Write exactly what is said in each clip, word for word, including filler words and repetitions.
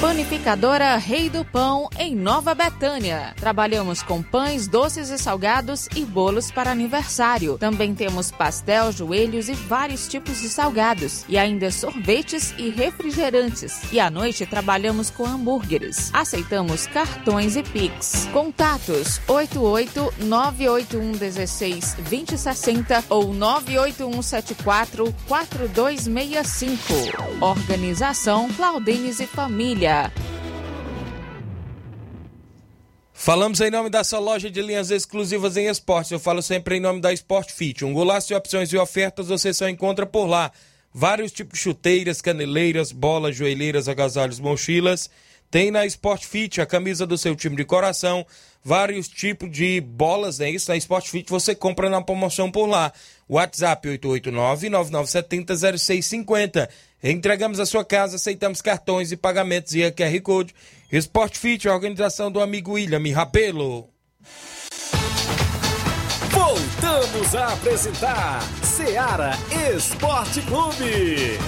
Panificadora Rei do Pão, em Nova Betânia. Trabalhamos com pães, doces e salgados e bolos para aniversário. Também temos pastel, joelhos e vários tipos de salgados. E ainda sorvetes e refrigerantes. E à noite trabalhamos com hambúrgueres. Aceitamos cartões e Pix. Contatos oito oito nove oito um um seis dois zero seis zero ou nove oito um sete quatro quatro dois seis cinco. Organização Claudines e Família. Falamos em nome da sua loja de linhas exclusivas em esportes. Eu falo sempre em nome da Sport Fit. Um golaço de opções e ofertas você só encontra por lá. Vários tipos de chuteiras, caneleiras, bolas, joelheiras, agasalhos, mochilas. Tem na Sport Fit a camisa do seu time de coração. Vários tipos de bolas, é isso? Na Sport Fit você compra na promoção por lá. WhatsApp oito oito nove nove nove sete zero zero seis cinco zero. Entregamos a sua casa, aceitamos cartões e pagamentos e a Q R Code. Sport Fit, a organização do amigo William Rabelo. Voltamos a apresentar Ceará Esporte Clube.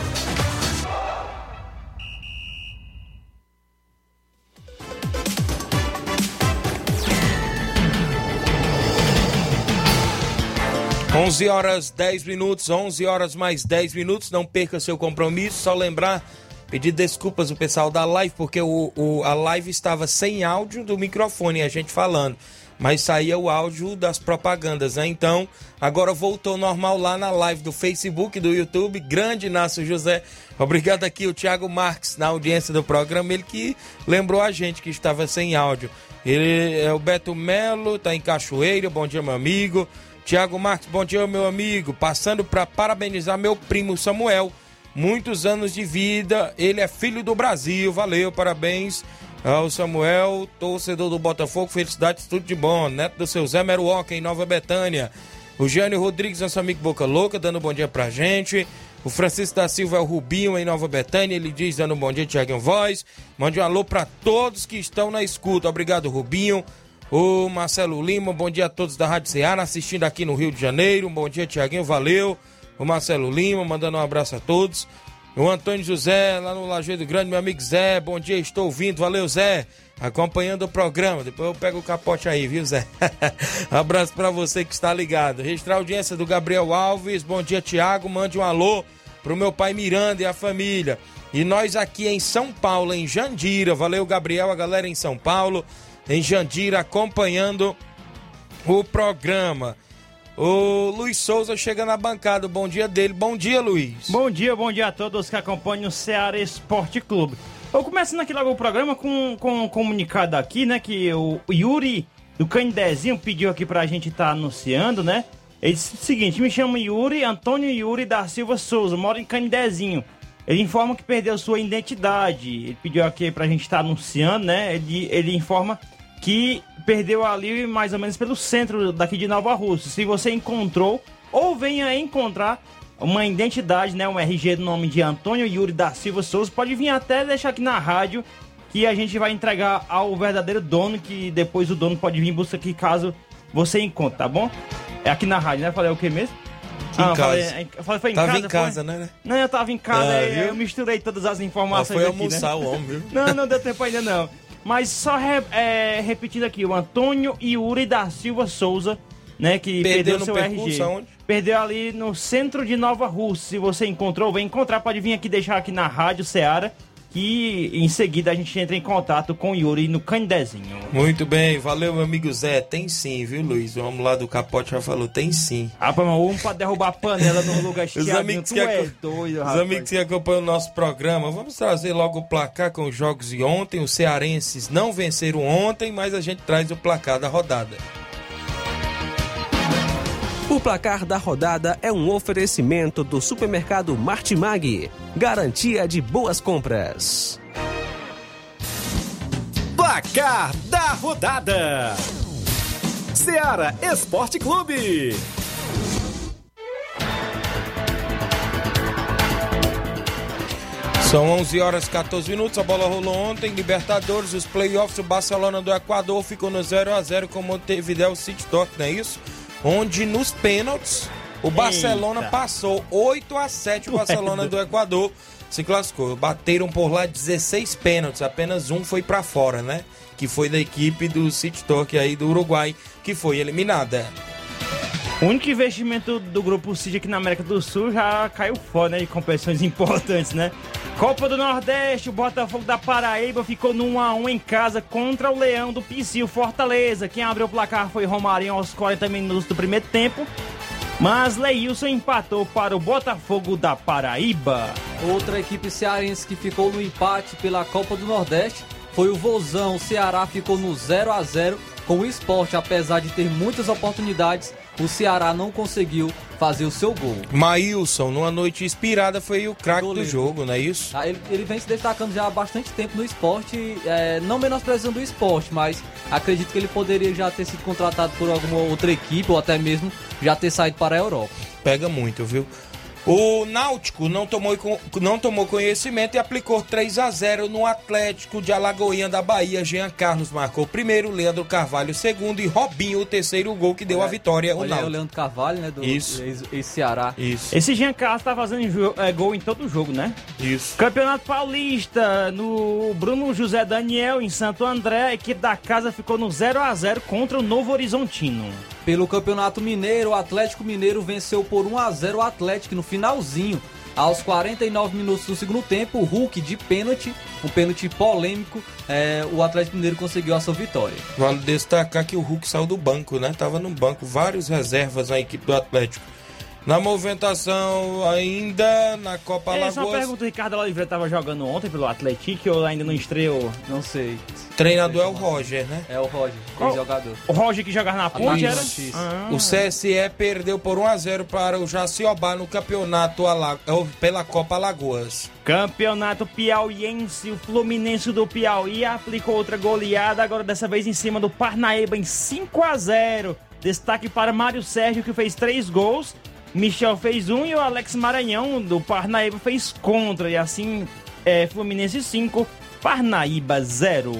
onze horas dez minutos, onze horas mais dez minutos, não perca seu compromisso. Só lembrar, pedir desculpas ao pessoal da live, porque o, o, a live estava sem áudio do microfone, a gente falando, mas saía o áudio das propagandas, né? Então, agora voltou normal lá na live do Facebook, do YouTube. Grande Inácio José, obrigado aqui o Thiago Marques, na audiência do programa, ele que lembrou a gente que estava sem áudio. Ele é o Beto Melo, tá em Cachoeira, bom dia meu amigo. Tiago Marques, bom dia, meu amigo. Passando para parabenizar meu primo Samuel. Muitos anos de vida, ele é filho do Brasil. Valeu, parabéns ao Samuel, torcedor do Botafogo. Felicidades, tudo de bom. Neto do seu Zé Meruoca, em Nova Betânia. O Jânio Rodrigues, nosso amigo Boca Louca, dando bom dia pra gente. O Francisco da Silva é o Rubinho, em Nova Betânia. Ele diz, dando bom dia, Tiaguinho Voz. Mande um alô para todos que estão na escuta. Obrigado, Rubinho. O Marcelo Lima, bom dia a todos da Rádio Ceará, assistindo aqui no Rio de Janeiro. Bom dia, Tiaguinho, valeu. O Marcelo Lima, mandando um abraço a todos. O Antônio José, lá no Lajeado Grande, meu amigo Zé, bom dia, estou ouvindo, valeu Zé, acompanhando o programa. Depois eu pego o capote aí, viu Zé? Abraço pra você que está ligado. Registrar a audiência do Gabriel Alves, bom dia Tiago, mande um alô pro meu pai Miranda e a família. E nós aqui em São Paulo, em Jandira, valeu Gabriel, a galera em São Paulo, em Jandira, acompanhando o programa. O Luiz Souza chega na bancada, bom dia dele, bom dia Luiz. Bom dia, bom dia a todos que acompanham o Ceará Esporte Clube. Eu começando aqui logo o programa com, com um comunicado aqui, né, que o Yuri do Candezinho pediu aqui pra gente estar tá anunciando, né. Ele disse o seguinte: me chamo Yuri, Antônio Yuri da Silva Souza, moro em Candezinho. Ele informa que perdeu sua identidade, ele pediu aqui pra gente estar tá anunciando, né, ele, ele informa que perdeu ali mais ou menos pelo centro daqui de Nova Rússia. Se você encontrou ou venha encontrar uma identidade, né, um R G do nome de Antônio Yuri da Silva Souza, pode vir até deixar aqui na rádio que a gente vai entregar ao verdadeiro dono, que depois o dono pode vir em busca aqui caso você encontre, tá bom? É aqui na rádio, né? Falei o que mesmo? Em ah, casa. Falei, falei, foi em tava casa, em casa, foi? Né? Não, eu tava em casa, ah, eu, eu misturei todas as informações. Ah, foi aqui, almoçar, né? O homem, viu? Não, não deu tempo ainda não. Mas só re, é, repetindo aqui, o Antônio Yuri da Silva Souza, né, que perdeu, perdeu no seu percurso, R G. Onde? Perdeu ali no centro de Nova Rússia. Se você encontrou, vem encontrar, pode vir aqui deixar aqui na Rádio Ceará, que em seguida a gente entra em contato com o Yuri no Candezinho. Muito bem, valeu meu amigo Zé. Tem sim, viu Luiz? Vamos lá do Capote já falou, tem sim. Rapaz, um pra derrubar a panela no lugar Os amigos que, é doido, Os amigos que acompanham o nosso programa, vamos trazer logo o placar com os jogos de ontem. Os cearenses não venceram ontem, mas a gente traz o placar da rodada. O placar da rodada é um oferecimento do supermercado Martimag, garantia de boas compras. Placar da rodada: Ceará Esporte Clube. São onze horas e catorze minutos, a bola rolou ontem, Libertadores, os playoffs, o Barcelona do Equador ficou no zero a zero com o Montevideo City Torque, não é isso? Onde nos pênaltis o Barcelona Eita. passou oito a sete, o Barcelona do Equador se classificou. Bateram por lá dezesseis pênaltis, apenas um foi pra fora, né? Que foi da equipe do City Torque aí do Uruguai, que foi eliminada. O único investimento do Grupo City aqui na América do Sul já caiu fora, né? De competições importantes, né? Copa do Nordeste, o Botafogo da Paraíba ficou no um a um em casa contra o Leão do Pisil, Fortaleza. Quem abriu o placar foi Romarinho aos quarenta minutos do primeiro tempo. Mas Leilson empatou para o Botafogo da Paraíba. Outra equipe cearense que ficou no empate pela Copa do Nordeste foi o Vozão. O Ceará ficou no zero a zero com o Sport, apesar de ter muitas oportunidades. O Ceará não conseguiu fazer o seu gol. Maílson, numa noite inspirada, foi o craque do jogo, não é isso? Ah, ele, ele vem se destacando já há bastante tempo no esporte, é, não menosprezando o esporte, mas acredito que ele poderia já ter sido contratado por alguma outra equipe ou até mesmo já ter saído para a Europa. Pega muito, viu? O Náutico não tomou, não tomou conhecimento e aplicou três a zero no Atlético de Alagoinha da Bahia. Jean Carlos marcou o primeiro, Leandro Carvalho o segundo e Robinho o terceiro gol que deu olha, a vitória. O olha Náutico. O Leandro Carvalho, né? Do Isso. Ceará. Isso. Esse Jean Carlos tá fazendo é, gol em todo jogo, né? Isso. Campeonato Paulista, no Bruno José Daniel em Santo André, a equipe da casa ficou no zero a zero contra o Novo Horizontino. Pelo Campeonato Mineiro, o Atlético Mineiro venceu por um a zero o Atlético no finalzinho. Aos quarenta e nove minutos do segundo tempo, o Hulk de pênalti, um pênalti polêmico, é, o Atlético Mineiro conseguiu a sua vitória. Vale destacar que o Hulk saiu do banco, né? Tava no banco, vários reservas na equipe do Atlético. Na movimentação ainda, na Copa Alagoas... Só uma pergunta, o Ricardo Oliveira estava jogando ontem pelo Atlético ou ainda não estreou? Não sei. Treinador é o Roger, né? É o Roger, o jogador. O Roger que jogava na ponte era? Ah. O C S E perdeu por um a zero para o Jaciobá no campeonato Ala... pela Copa Alagoas. Campeonato Piauiense, o Fluminense do Piauí aplicou outra goleada, agora dessa vez em cima do Parnaíba em cinco a zero. Destaque para Mário Sérgio, que fez três gols. Michel fez um e o Alex Maranhão do Parnaíba fez contra. E assim, é, Fluminense cinco, Parnaíba zero.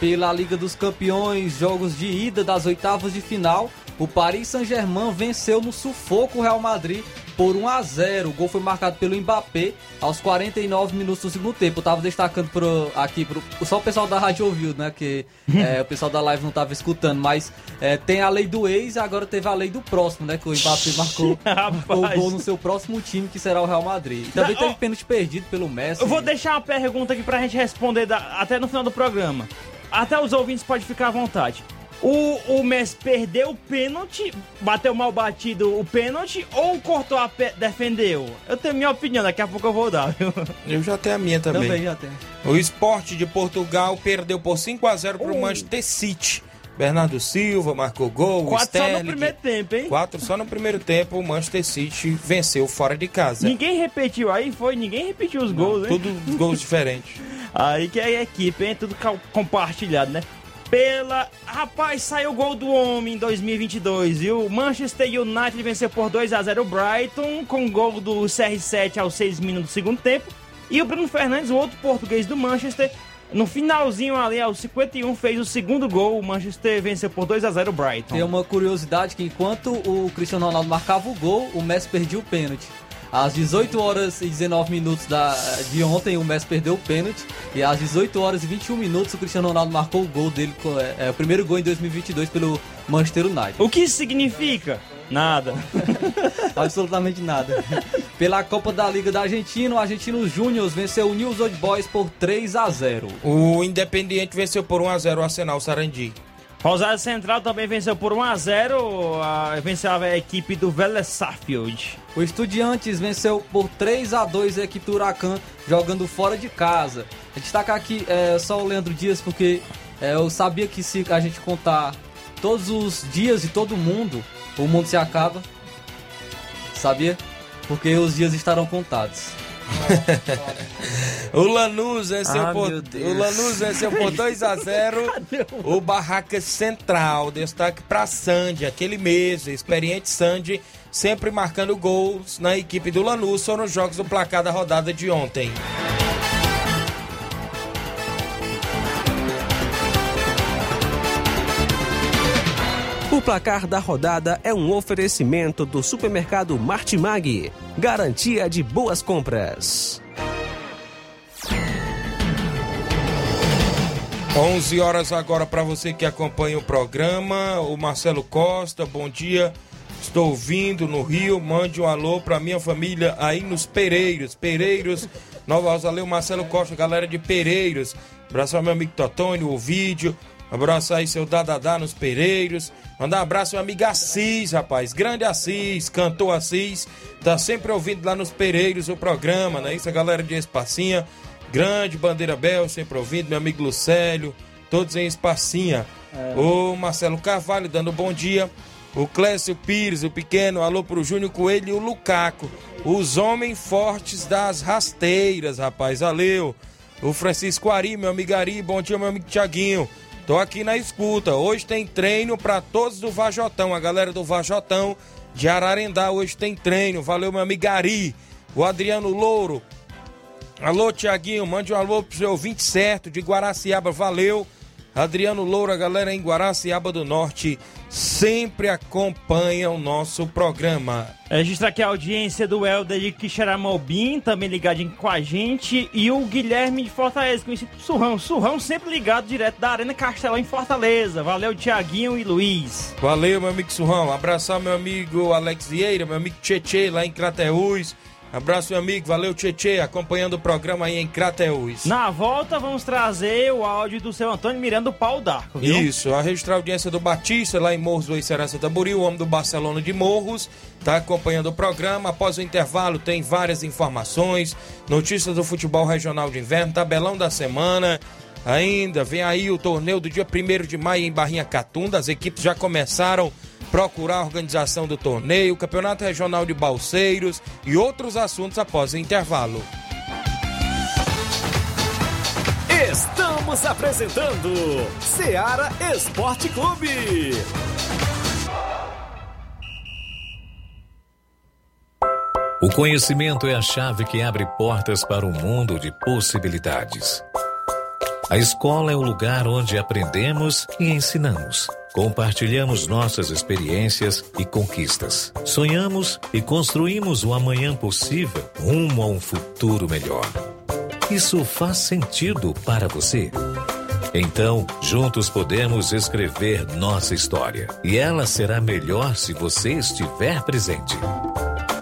Pela Liga dos Campeões, jogos de ida das oitavas de final, o Paris Saint-Germain venceu no sufoco o Real Madrid por um a zero. O gol foi marcado pelo Mbappé aos quarenta e nove minutos do segundo tempo. Eu tava destacando pro, aqui, pro, só o pessoal da rádio ouviu, né? Que é, o pessoal da live não tava escutando, mas é, tem a lei do ex, agora teve a lei do próximo, né? Que o Mbappé marcou, marcou o gol no seu próximo time, que será o Real Madrid. E também da, teve ó, pênalti perdido pelo Messi. Eu vou deixar uma pergunta aqui pra gente responder da, até no final do programa. Até os ouvintes podem ficar à vontade. O, o Messi perdeu o pênalti, bateu mal batido o pênalti ou o Courtois defendeu? Eu tenho minha opinião, daqui a pouco eu vou dar, viu? Eu já tenho a minha também. Também já tenho. O Sport de Portugal perdeu por cinco a zero para o Manchester City. Bernardo Silva marcou gol, Quatro Sterling, só no primeiro tempo, hein? Quatro só no primeiro tempo, o Manchester City venceu fora de casa. Ninguém repetiu aí, foi? Ninguém repetiu os Não, gols, hein? Tudo gols diferentes. Aí que é a equipe, hein? Tudo compartilhado, né? Pela... Rapaz, saiu o gol do homem em dois mil e vinte e dois, viu? O Manchester United venceu por dois a zero o Brighton, com o gol do C R sete aos seis minutos do segundo tempo. E o Bruno Fernandes, o outro português do Manchester, no finalzinho ali aos cinquenta e um, fez o segundo gol. O Manchester venceu por dois a zero o Brighton. Tem uma curiosidade que enquanto o Cristiano Ronaldo marcava o gol, o Messi perdia o pênalti. Às dezoito horas e dezenove minutos da, de ontem, o Messi perdeu o pênalti. E às dezoito horas e vinte e um minutos, o Cristiano Ronaldo marcou o gol dele, é, é, o primeiro gol em dois mil e vinte e dois pelo Manchester United. O que isso significa? Nada. Absolutamente nada. Pela Copa da Liga da Argentina, o Argentino Júnior venceu o News Old Boys por três a zero. O Independiente venceu por um a zero o Arsenal Sarandi. Rosário Central também venceu por um a zero, venceu a equipe do Vélez Sarsfield. O Estudiantes venceu por três a dois a equipe do Huracan, jogando fora de casa. Destacar aqui é, só o Leandro Dias, porque é, eu sabia que se a gente contar todos os dias de todo mundo, o mundo se acaba. Sabia? Porque os dias estarão contados. O Lanús venceu ah, por, o Lanús venceu por dois a zero o Barraca Central. Destaque para Sandy, aquele mesmo, experiente Sandy, sempre marcando gols na equipe do Lanús. Foram os jogos do placar da rodada de ontem. O placar da rodada é um oferecimento do supermercado Martimag, garantia de boas compras. onze horas agora para você que acompanha o programa. O Marcelo Costa, bom dia. Estou ouvindo no Rio, mande um alô para minha família aí nos Pereiros. Pereiros, Nova Rosaleu, Marcelo Costa, galera de Pereiros. Abraço ao meu amigo Totônio, o vídeo. Abraço aí seu Dadadá nos Pereiros. Mandar um abraço ao amigo Assis, rapaz. Grande Assis, cantor Assis. Tá sempre ouvindo lá nos Pereiros o programa, né? Isso, a galera de Espacinha. Grande Bandeira Bel, sempre ouvindo. Meu amigo Lucélio, todos em Espacinha. É. O Marcelo Carvalho dando bom dia. O Clécio Pires, o pequeno. Alô pro Júnior Coelho e o Lucaco. Os homens fortes das rasteiras, rapaz. Valeu. O Francisco Ari, meu amigo Ari. Bom dia, meu amigo Tiaguinho. Tô aqui na escuta, hoje tem treino para todos do Vajotão, a galera do Vajotão de Ararendá, hoje tem treino, valeu meu amigo Ari. O Adriano Louro, alô Tiaguinho, mande um alô pro seu ouvinte certo de Guaraciaba, valeu. Adriano Louro, a galera em Guaraciaba do Norte sempre acompanha o nosso programa. Registra aqui a audiência do Helder de Quixaramobim, também ligadinho com a gente. E o Guilherme de Fortaleza, conhecido por Surrão. Surrão sempre ligado direto da Arena Castelão em Fortaleza. Valeu, Tiaguinho e Luiz. Valeu, meu amigo Surrão. Abraçar meu amigo Alex Vieira, meu amigo Tchê lá em Crateús. Abraço, meu amigo. Valeu, Tchê, acompanhando o programa aí em Crateús. Na volta, vamos trazer o áudio do seu Antônio Miranda do Pau d'Arco, viu? Isso, a registrar a audiência do Batista, lá em Morros do Icerança Tamboril, o homem do Barcelona de Morros, está acompanhando o programa. Após o intervalo, tem várias informações, notícias do futebol regional de inverno, tabelão da semana. Ainda vem aí o torneio do dia primeiro de maio em Barrinha Catunda. As equipes já começaram procurar a organização do torneio, Campeonato Regional de Balseiros e outros assuntos após o intervalo. Estamos apresentando Ceará Esporte Clube. O conhecimento é a chave que abre portas para um mundo de possibilidades. A escola é o lugar onde aprendemos e ensinamos. Compartilhamos nossas experiências e conquistas. Sonhamos e construímos o amanhã possível rumo a um futuro melhor. Isso faz sentido para você? Então, juntos podemos escrever nossa história. E ela será melhor se você estiver presente.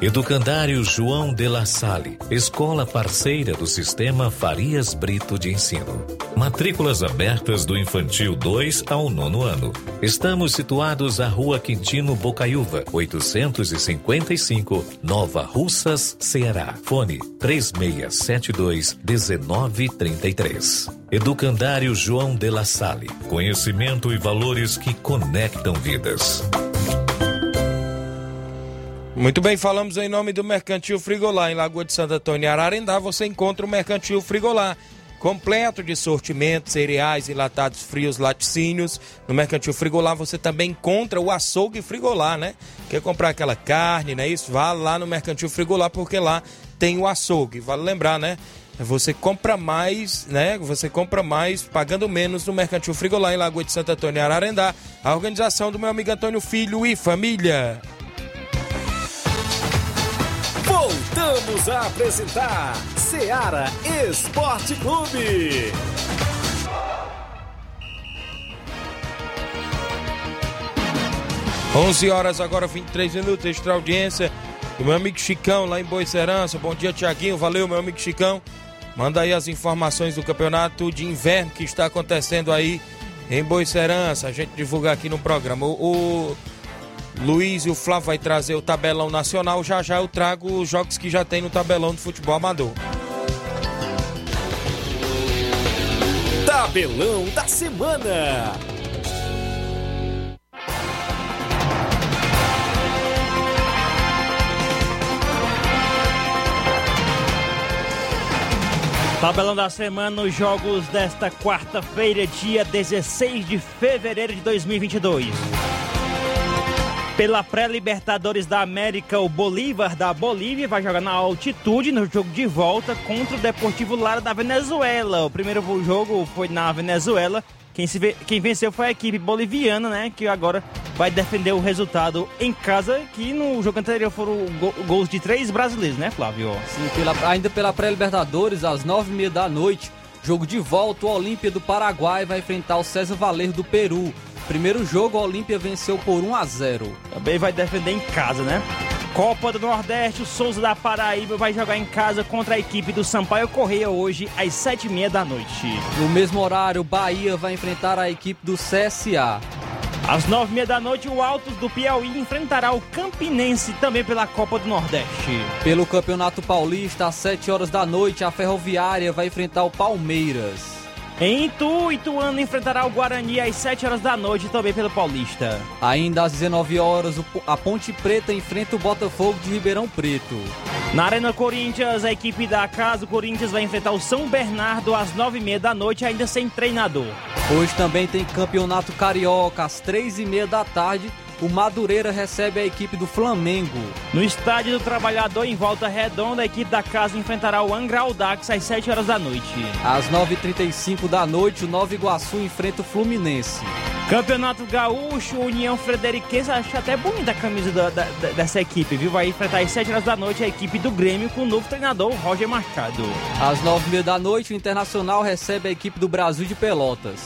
Educandário João de La Salle, escola parceira do Sistema Farias Brito de Ensino. Matrículas abertas do Infantil dois ao nono ano. Estamos situados à Rua Quintino Bocaiúva, oitocentos e cinquenta e cinco, Nova Russas, Ceará. Fone três seis sete dois, um nove três três. Educandário João de La Salle, conhecimento e valores que conectam vidas. Muito bem, falamos em nome do Mercantil Frigolá. Em Lagoa de Santo Antônio e Ararendá, você encontra o Mercantil Frigolá, completo de sortimentos, cereais, enlatados frios, laticínios. No Mercantil Frigolá você também encontra o açougue Frigolá, né? Quer comprar aquela carne, né? Isso, vá lá no Mercantil Frigolá, porque lá tem o açougue. Vale lembrar, né? Você compra mais, né? Você compra mais pagando menos no Mercantil Frigolá, em Lagoa de Santo Antônio e Ararendá. A organização do meu amigo Antônio Filho e família. Voltamos a apresentar Ceará Esporte Clube. onze horas agora, vinte e três minutos, extra audiência do meu amigo Chicão lá em Boicerança. Bom dia, Tiaguinho, valeu, meu amigo Chicão. Manda aí as informações do campeonato de inverno que está acontecendo aí em Boicerança, a gente divulgar aqui no programa. O, o Luiz e o Flávio vai trazer o tabelão nacional, já já eu trago os jogos que já tem no tabelão do futebol amador. Tabelão da semana. Tabelão da semana, os jogos desta quarta-feira, dia dezesseis de fevereiro de dois mil e vinte e dois. Pela pré-Libertadores da América, o Bolívar da Bolívia vai jogar na altitude no jogo de volta contra o Deportivo Lara da Venezuela. O primeiro jogo foi na Venezuela. Quem, se ve... Quem venceu foi a equipe boliviana, né? Que agora vai defender o resultado em casa, que no jogo anterior foram go... gols de três brasileiros, né, Flávio? Sim, pela... ainda pela pré-Libertadores, às nove e meia da noite, jogo de volta, o Olímpia do Paraguai vai enfrentar o César Valer do Peru. Primeiro jogo, a Olímpia venceu por um a zero. Também vai defender em casa, né? Copa do Nordeste, o Souza da Paraíba vai jogar em casa contra a equipe do Sampaio Correia hoje às sete e meia da noite. No mesmo horário, o Bahia vai enfrentar a equipe do C S A. Às nove e meia da noite, o Altos do Piauí enfrentará o Campinense, também pela Copa do Nordeste. Pelo Campeonato Paulista, às sete horas da noite, a Ferroviária vai enfrentar o Palmeiras. Em Itu, Ituano enfrentará o Guarani às sete horas da noite, também pelo Paulista. Ainda às dezenove horas, a Ponte Preta enfrenta o Botafogo de Ribeirão Preto. Na Arena Corinthians, a equipe da casa, o Corinthians vai enfrentar o São Bernardo às nove e meia da noite, ainda sem treinador. Hoje também tem Campeonato Carioca, às três e meia da tarde, o Madureira recebe a equipe do Flamengo. No Estádio do Trabalhador, em Volta Redonda, a equipe da casa enfrentará o Angra Audax às sete horas da noite. Às nove e trinta e cinco da noite, o Nova Iguaçu enfrenta o Fluminense. Campeonato Gaúcho, União Frederiquense, acho até bonita a camisa da, da, dessa equipe, viu? Vai enfrentar às sete horas da noite a equipe do Grêmio com o novo treinador, Roger Machado. Às nove e meia da noite, o Internacional recebe a equipe do Brasil de Pelotas.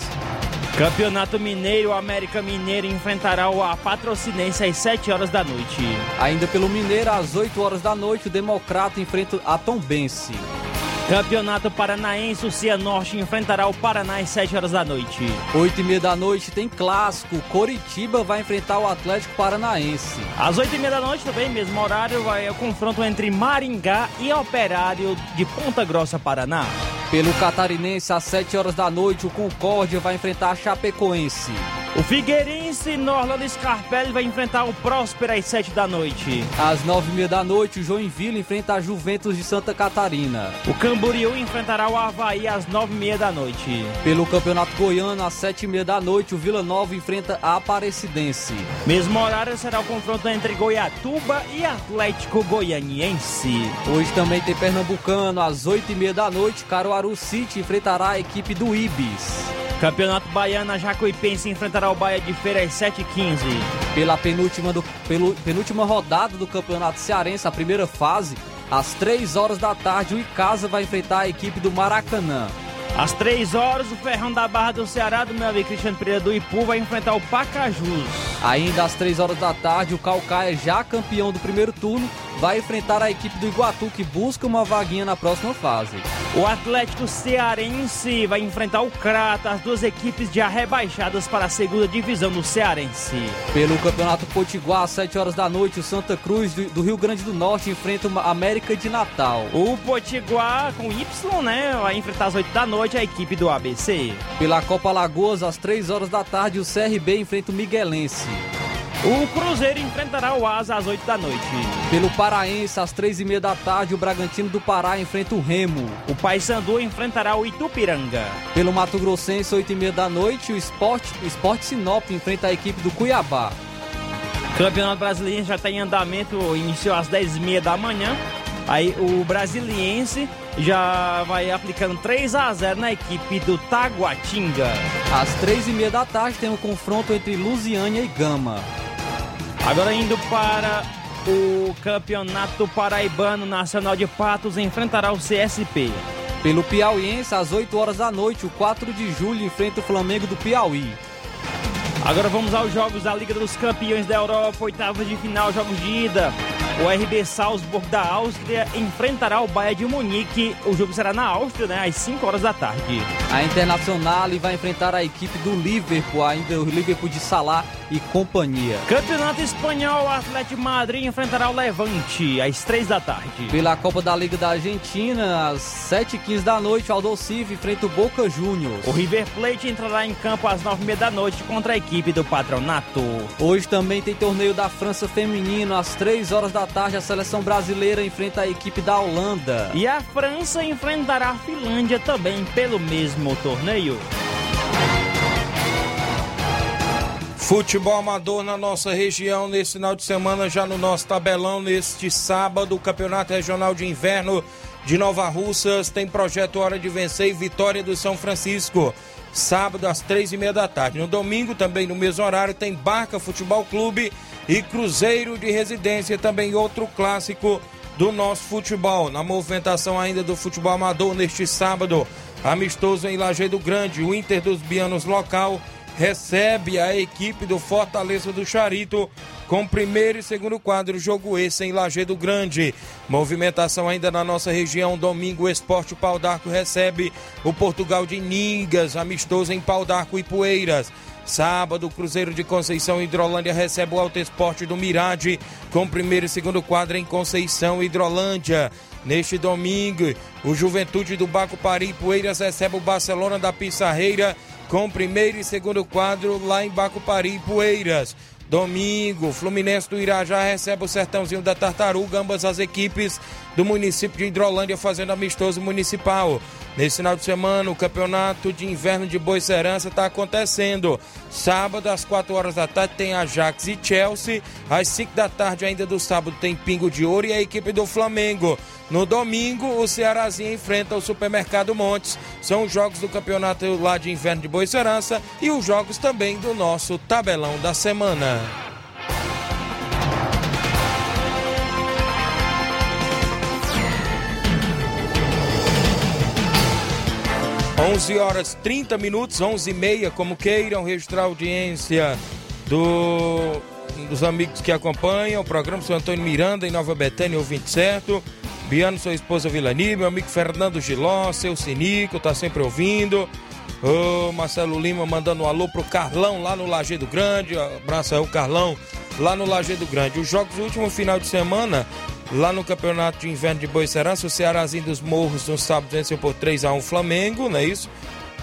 Campeonato Mineiro, o América Mineiro enfrentará a Patrocinense às sete horas da noite. Ainda pelo Mineiro, às oito horas da noite, o Democrata enfrenta a Tombense. Campeonato Paranaense, o Cianorte enfrentará o Paraná às sete horas da noite. oito e meia da noite tem clássico, Coritiba vai enfrentar o Atlético Paranaense. Às oito e meia da noite também, mesmo horário, vai o confronto entre Maringá e Operário de Ponta Grossa, Paraná. Pelo Catarinense, às sete horas da noite, o Concórdia vai enfrentar a Chapecoense. O Figueirense, Norlando Scarpelli vai enfrentar o Próspera às sete da noite. Às nove e meia da noite, o Joinville enfrenta a Juventus de Santa Catarina. O Camboriú enfrentará o Avaí às nove e meia da noite. Pelo Campeonato Goiano, às sete e meia da noite, o Vila Nova enfrenta a Aparecidense. Mesmo horário será o confronto entre Goiatuba e Atlético Goianiense. Hoje também tem Pernambucano, às oito e meia da noite, Caruaru City enfrentará a equipe do Ibis. Campeonato Baiano, a Jacuipense enfrentará o Bahia de Feira às sete e quinze. Pela penúltima, do, pelo, penúltima rodada do Campeonato Cearense, a primeira fase, às três horas da tarde, o Icasa vai enfrentar a equipe do Maracanã. Às três horas, o Ferrão da Barra do Ceará, do meu amigo Cristiano Pereira do Ipu, vai enfrentar o Pacajus. Ainda às três horas da tarde, o Caucaia, já campeão do primeiro turno, vai enfrentar a equipe do Iguatu, que busca uma vaguinha na próxima fase. O Atlético Cearense vai enfrentar o Crata, as duas equipes já rebaixadas para a segunda divisão do Cearense. Pelo Campeonato Potiguar, às sete horas da noite, o Santa Cruz do Rio Grande do Norte enfrenta o América de Natal. O Potiguar, com Y, né, vai enfrentar às oito da noite a equipe do A B C. Pela Copa Alagoas, às três horas da tarde, o C R B enfrenta o Miguelense. O Cruzeiro enfrentará o Asa às oito da noite. Pelo Paraense, às três e meia da tarde, o Bragantino do Pará enfrenta o Remo. O Paysandu enfrentará o Itupiranga. Pelo Mato Grossense, oito e meia da noite, o Sport, o Sport Sinop enfrenta a equipe do Cuiabá. Campeonato Brasileiro já está em andamento, iniciou às dez e meia da manhã. Aí o Brasiliense já vai aplicando três a zero na equipe do Taguatinga. Às três e meia da tarde tem um confronto entre Lusiânia e Gama. Agora indo para o Campeonato Paraibano, Nacional de Patos enfrentará o C S P. Pelo Piauiense, às oito horas da noite, o quatro de julho enfrenta o Flamengo do Piauí. Agora vamos aos jogos da Liga dos Campeões da Europa, oitavas de final, jogos de ida. O R B Salzburg da Áustria enfrentará o Bayern de Munique. O jogo será na Áustria, né, às cinco horas da tarde. A Internacional vai enfrentar a equipe do Liverpool, ainda o Liverpool de Salah e companhia. Campeonato Espanhol, o Atlético Madrid enfrentará o Levante às três da tarde. Pela Copa da Liga da Argentina, às sete e quinze da noite, o Aldosivi enfrenta o Boca Juniors. O River Plate entrará em campo às nove e meia da noite contra a equipe do Patronato. Hoje também tem torneio da França feminino. Às três horas da tarde, a seleção brasileira enfrenta a equipe da Holanda. E a França enfrentará a Finlândia também pelo mesmo torneio. Futebol amador na nossa região nesse final de semana, já no nosso tabelão, neste sábado, o Campeonato Regional de Inverno de Nova Russas tem projeto Hora de Vencer e Vitória do São Francisco, sábado às três e meia da tarde. No domingo, também no mesmo horário, tem Barca Futebol Clube e Cruzeiro de Residência, também outro clássico do nosso futebol. Na movimentação ainda do futebol amador neste sábado, amistoso em Lajeado Grande, o Inter dos Bianos local recebe a equipe do Fortaleza do Charito com primeiro e segundo quadro, jogo esse em Lajeado Grande. Movimentação ainda na nossa região, domingo o Sport Pau d'Arco recebe o Portugal de Ningas, amistoso em Pau d'Arco e Poeiras. Sábado, o Cruzeiro de Conceição e Hidrolândia recebe o Alto Esporte do Mirade com primeiro e segundo quadro em Conceição e Hidrolândia. Neste domingo, o Juventude do Bacupari e Poeiras recebe o Barcelona da Pissarreira com primeiro e segundo quadro lá em Bacupari e Poeiras. Domingo, Fluminense do Irajá recebe o Sertãozinho da Tartaruga, ambas as equipes do município de Hidrolândia fazendo amistoso municipal. Nesse final de semana, o campeonato de inverno de Boicerança está acontecendo. Sábado, às quatro horas da tarde, tem Ajax e Chelsea. Às cinco da tarde, ainda do sábado, tem Pingo de Ouro e a equipe do Flamengo. No domingo, o Cearazinho enfrenta o Supermercado Montes. São os jogos do campeonato lá de inverno de Boicerança e os jogos também do nosso tabelão da semana. onze horas e trinta minutos, onze e meia, como queiram, registrar a audiência do, dos amigos que acompanham o programa. Seu Antônio Miranda, em Nova Betânia, ouvinte certo. Biano, sua esposa Vilani, meu amigo Fernando Giló, seu Sinico, tá sempre ouvindo. O Marcelo Lima mandando um alô pro Carlão lá no Lajeado Grande. Abraço aí o Carlão lá no Lajeado Grande. Os jogos do último final de semana, lá no Campeonato de Inverno de Boicerança, o Cearazinho dos Morros no sábado venceu por três a um o Flamengo, não é isso?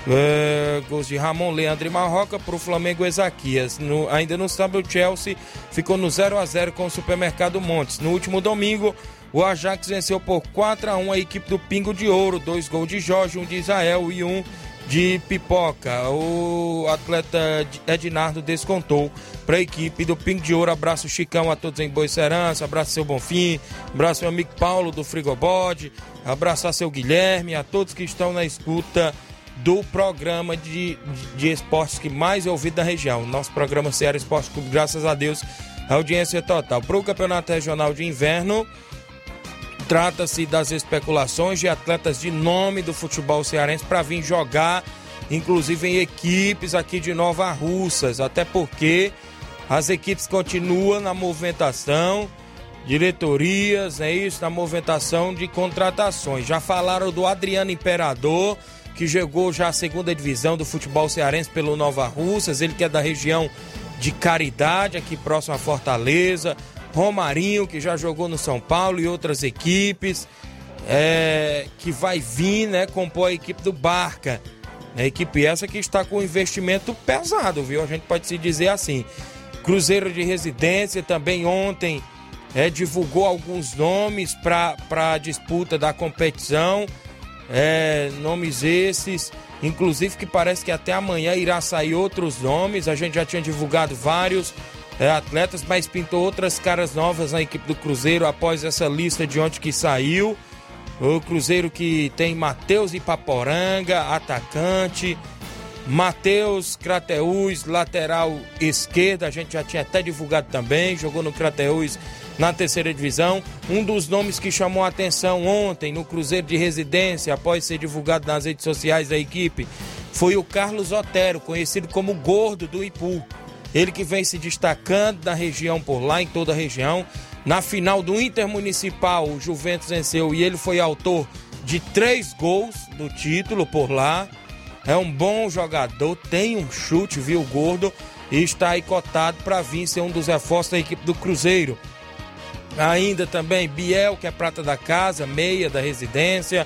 É, gols de Ramon, Leandro e Marroca para o Flamengo Ezaquias. No, ainda no sábado, o Chelsea ficou no zero a zero com o Supermercado Montes. No último domingo, o Ajax venceu por quatro a um a equipe do Pingo de Ouro. Dois gols de Jorge, um de Israel e um de Pipoca. O atleta Ednardo descontou para a equipe do Pingo de Ouro. Abraço Chicão a todos em Boicerança, abraço seu Bonfim, abraço meu amigo Paulo do Frigobode, abraçar seu Guilherme, a todos que estão na escuta do programa de, de, de esportes que mais é ouvido da região. Nosso programa Ceará Esporte Clube, graças a Deus, a audiência total. Para o Campeonato Regional de Inverno, trata-se das especulações de atletas de nome do futebol cearense para vir jogar, inclusive em equipes aqui de Nova Russas, até porque as equipes continuam na movimentação, diretorias, é isso, na movimentação de contratações. Já falaram do Adriano Imperador, que jogou já a segunda divisão do futebol cearense pelo Nova Russas, ele que é da região de Caridade, aqui próximo a Fortaleza. Romarinho, que já jogou no São Paulo e outras equipes, é, que vai vir, né, compor a equipe do Barca. A equipe essa que está com um investimento pesado, viu? A gente pode se dizer assim. Cruzeiro de Residência também ontem é, divulgou alguns nomes para a disputa da competição. É, nomes esses, inclusive que parece que até amanhã irá sair outros nomes. A gente já tinha divulgado vários atletas, mas pintou outras caras novas na equipe do Cruzeiro após essa lista de ontem que saiu. O Cruzeiro que tem Matheus Ipaporanga, atacante, Matheus Crateús, lateral esquerda, a gente já tinha até divulgado também, jogou no Crateús na terceira divisão. Um dos nomes que chamou a atenção ontem no Cruzeiro de Residência, após ser divulgado nas redes sociais da equipe, foi o Carlos Otero, conhecido como Gordo do Ipu. Ele que vem se destacando na região por lá, em toda a região, Na final do Intermunicipal, o Juventus venceu e ele foi autor de três gols do título por lá. É um bom jogador, tem um chute, viu, gordo, e está aí cotado para vir ser um dos reforços da equipe do Cruzeiro. Ainda também Biel, que é prata da casa, meia da residência.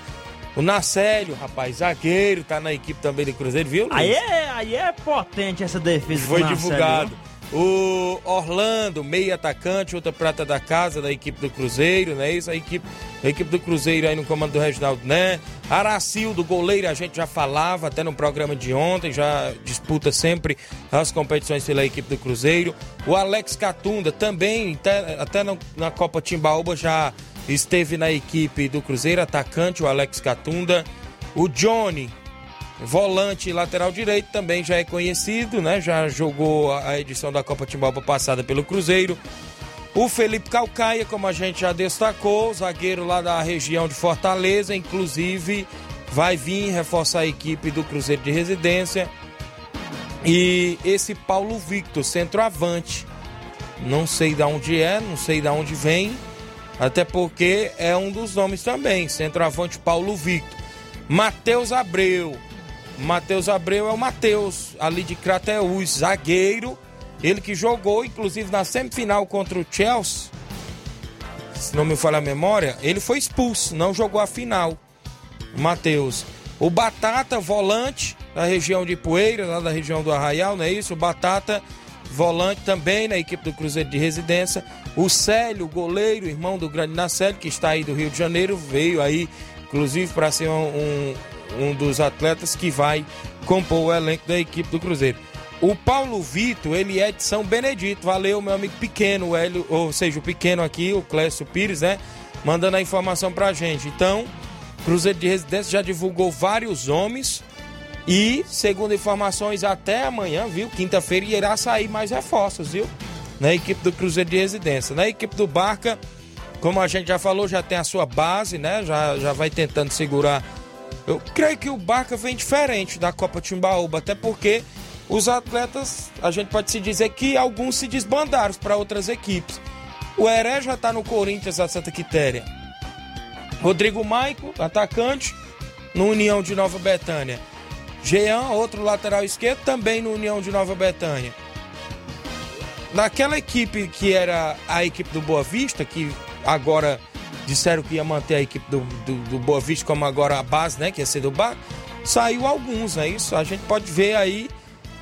O Nacélio, rapaz, zagueiro, tá na equipe também do Cruzeiro, viu, Luiz? Aí é, aí é potente essa defesa. Foi divulgado. O Orlando, meia atacante, outra prata da casa da equipe do Cruzeiro, né? Isso, a equipe, a equipe do Cruzeiro aí no comando do Reginaldo, né? Aracildo, goleiro, a gente já falava até no programa de ontem, já disputa sempre as competições pela equipe do Cruzeiro. O Alex Catunda também, até, até na, na Copa Timbaúba já esteve na equipe do Cruzeiro, atacante, o Alex Catunda. O Johnny, volante lateral direito, também já é conhecido, né? Já jogou a edição da Copa Timbaúba passada pelo Cruzeiro. O Felipe Calcaia, como a gente já destacou, zagueiro lá da região de Fortaleza, inclusive vai vir reforçar a equipe do Cruzeiro de Residência. E esse Paulo Victor, centroavante, não sei de onde é, não sei de onde vem, até porque é um dos nomes também, centroavante Paulo Victor. Matheus Abreu, Matheus Abreu é o Matheus, ali de Crateús, zagueiro. Ele que jogou, inclusive, na semifinal contra o Chelsea, se não me falha a memória, ele foi expulso, não jogou a final, Matheus. O Batata, volante, da região de Poeira, lá da região do Arraial, não é isso? O Batata, volante também, na equipe do Cruzeiro de Residência. O Célio, goleiro, irmão do grande Nacélio, que está aí do Rio de Janeiro, veio aí, inclusive, para ser um... um um dos atletas que vai compor o elenco da equipe do Cruzeiro. O Paulo Vitor, ele é de São Benedito. Valeu, meu amigo pequeno, o Hélio, ou seja, o pequeno aqui, o Clécio Pires, né? Mandando a informação pra gente. Então, Cruzeiro de Residência já divulgou vários homens e, segundo informações, até amanhã, viu? Quinta-feira irá sair mais reforços, viu? Na equipe do Cruzeiro de Residência. Na equipe do Barca, como a gente já falou, já tem a sua base, né? Já, já vai tentando segurar. Eu creio que o Barca vem diferente da Copa Timbaúba, até porque os atletas, a gente pode se dizer que alguns se desbandaram para outras equipes. O Heré já está no Corinthians da Santa Quitéria. Rodrigo Maico, atacante, no União de Nova Betânia. Jean, outro lateral esquerdo, também no União de Nova Betânia. Naquela equipe que era a equipe do Boa Vista, que agora... disseram que ia manter a equipe do, do, do Boa Vista, como agora a base, né? Que ia ser do Barca. Saiu alguns, né? Isso a gente pode ver aí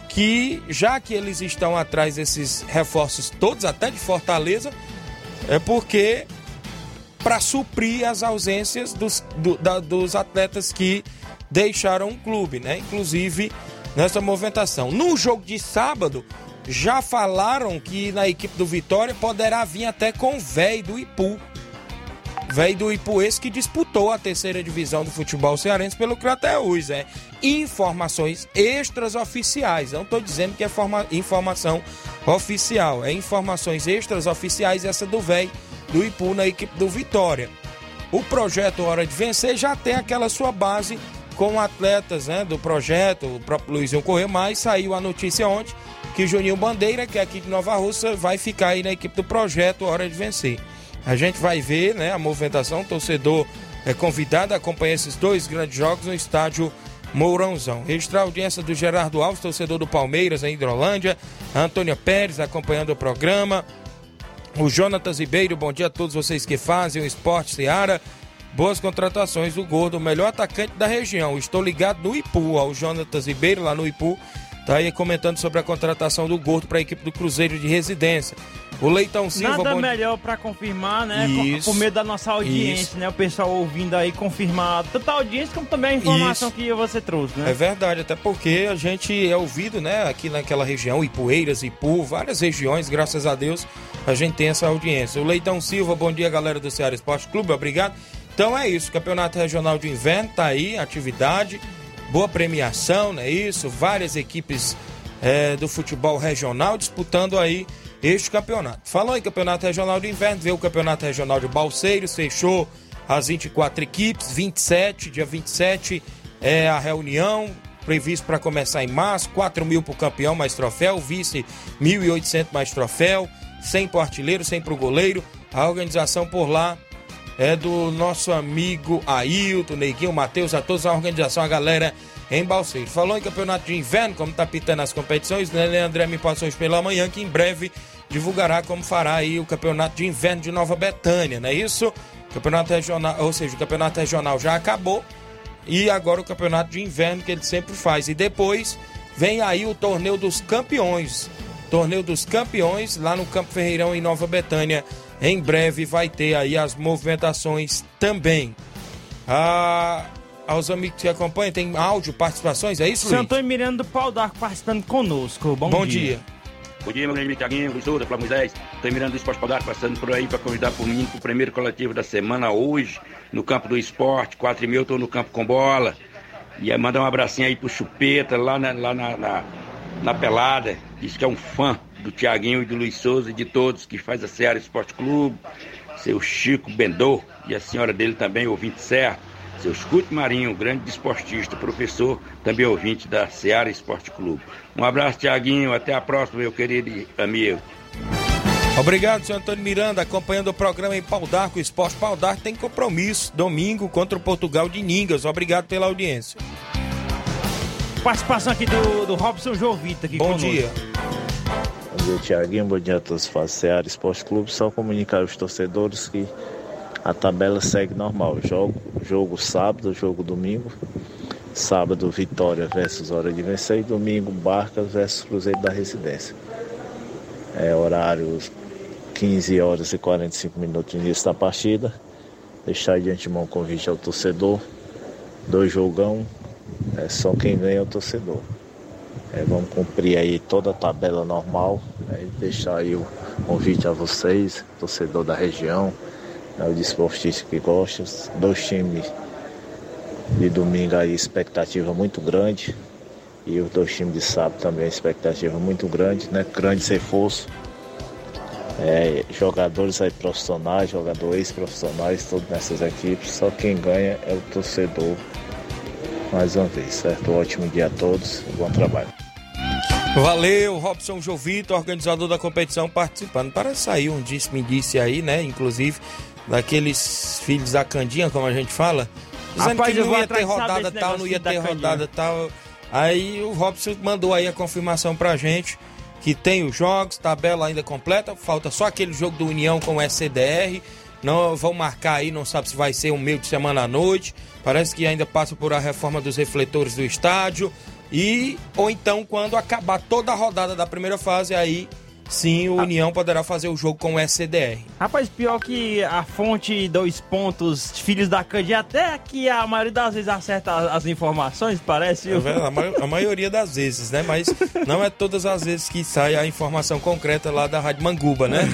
que, já que eles estão atrás desses reforços todos, até de Fortaleza, é porque para suprir as ausências dos, do, da, dos atletas que deixaram o clube, né? Inclusive nessa movimentação. No jogo de sábado, já falaram que na equipe do Vitória poderá vir até com o véio do Ipu. Véio do Ipuês, que disputou a terceira divisão do futebol cearense pelo Crateús, é. Informações extras oficiais, não estou dizendo que é forma, informação oficial, é informações extras oficiais, essa do véio do Ipu na equipe do Vitória. O projeto Hora de Vencer já tem aquela sua base com atletas, né, do projeto, o próprio Luizinho Corrêa, mas saiu a notícia ontem que Juninho Bandeira, que é aqui de Nova Russa, vai ficar aí na equipe do projeto Hora de Vencer. A gente vai ver, né, a movimentação, o torcedor é convidado a acompanhar esses dois grandes jogos no estádio Mourãozão. Registrar a audiência do Gerardo Alves, torcedor do Palmeiras, em Hidrolândia. A Antônia Pérez acompanhando o programa. O Jonatas Ribeiro, bom dia a todos vocês que fazem o Esporte Ceará. Boas contratações do Gordo, o melhor atacante da região. Estou ligado no Ipu, ao Jonatas Ribeiro, lá no Ipu. Tá aí comentando sobre a contratação do Gordo para a equipe do Cruzeiro de Residência. O Leitão Silva... Nada bom... melhor para confirmar, né? Isso, por meio da nossa audiência, isso, né? O pessoal ouvindo aí confirmar tanto a audiência como também a informação, isso, que você trouxe, né? É verdade, até porque a gente é ouvido, né? Aqui naquela região, Ipueiras, Ipu, várias regiões, graças a Deus, a gente tem essa audiência. O Leitão Silva, bom dia, galera do Ceará Esporte Clube, obrigado. Então é isso, Campeonato Regional de Inverno, tá aí, atividade... Boa premiação, não é isso? Várias equipes é, do futebol regional disputando aí este campeonato. Falou em Campeonato Regional de Inverno, veio o Campeonato Regional de Balseiros, fechou as vinte e quatro equipes, vinte e sete, dia vinte e sete é a reunião, previsto para começar em março, quatro mil para o campeão mais troféu, vice mil e oitocentos mais troféu, cem para o artilheiro, cem para o goleiro, A organização por lá é do nosso amigo Ailton, Neguinho, Matheus, a todos, a organização, a galera em Balseiro. Falou em campeonato de inverno, como está pitando as competições, né? Leandré me passou hoje pela manhã que em breve divulgará como fará aí o campeonato de inverno de Nova Betânia, não é isso? Campeonato regional, ou seja, o campeonato regional já acabou e agora o campeonato de inverno que ele sempre faz. E depois vem aí o torneio dos campeões, torneio dos campeões lá no Campo Ferreirão em Nova Betânia. Em breve vai ter aí as movimentações também. Ah, aos amigos que acompanham, tem áudio, participações, é isso, Luiz? Antônio Miranda do Pau d'Arco participando conosco. Bom, Bom dia. dia. Bom dia, meu amigo Tiaguinho, Flávio Moisés. Estou mirando o Sport Podar, passando por aí para convidar para o menino para o primeiro coletivo da semana hoje, no campo do Sport, quatro e meia, estou no campo com bola. E aí, mandar um abracinho aí pro Chupeta, lá na, lá na, na, na pelada. Diz que é um fã do Tiaguinho e do Luiz Souza e de todos que faz a Ceará Esporte Clube. Seu Chico Bendô e a senhora dele também, ouvinte certo. Seu Scuti Marinho, grande desportista, professor, também ouvinte da Ceará Esporte Clube. Um abraço, Tiaguinho, até a próxima, meu querido amigo. Obrigado, senhor Antônio Miranda, acompanhando o programa em Pau d'Arco. O Esporte Pau d'Arco tem compromisso domingo contra o Portugal de Ningas. Obrigado pela audiência. Participação aqui do, do Robson Jovita aqui. Bom conosco. Dia. Bom dia, Tiaguinho, bom dia a todos da Ceará Esporte Clube. Só comunicar aos torcedores que a tabela segue normal, jogo, jogo sábado, jogo domingo, sábado Vitória versus Hora de Vencer e domingo Barcas versus Cruzeiro da Residência. É horário quinze horas e quarenta e cinco minutos no início da partida, deixar de antemão o convite ao torcedor, dois jogão, é só quem ganha é o torcedor. É, vamos cumprir aí toda a tabela normal, né, e deixar aí o convite a vocês, torcedor da região, o desportista que gosta, dois times de domingo aí expectativa muito grande e os dois times de sábado também expectativa muito grande, né? Grandes reforços, é, jogadores aí profissionais, jogadores profissionais, todos nessas equipes, só quem ganha é o torcedor mais uma vez, certo? Um ótimo dia a todos, um bom trabalho. Valeu, Robson Jovito, organizador da competição, participando. Para sair um disse, me disse aí, né? Inclusive daqueles filhos da Candinha, como a gente fala, dizendo Rapaz, que não ia ter rodada tal, não ia ter rodada tal. Aí o Robson mandou aí a confirmação pra gente que tem os jogos, tabela ainda completa, falta só aquele jogo do União com o S C D R. Não vão marcar aí, não sabe se vai ser um meio de semana à noite. Parece que ainda passa por a reforma dos refletores do estádio. E ou então quando acabar toda a rodada da primeira fase, aí sim, o União poderá fazer o jogo com o S C D R. Rapaz, pior que a fonte dois pontos, filhos da Candinha, até que a maioria das vezes acerta as informações, parece. Eu... É, a, mai- a maioria das vezes, né? Mas não é todas as vezes que sai a informação concreta lá da Rádio Manguba, né?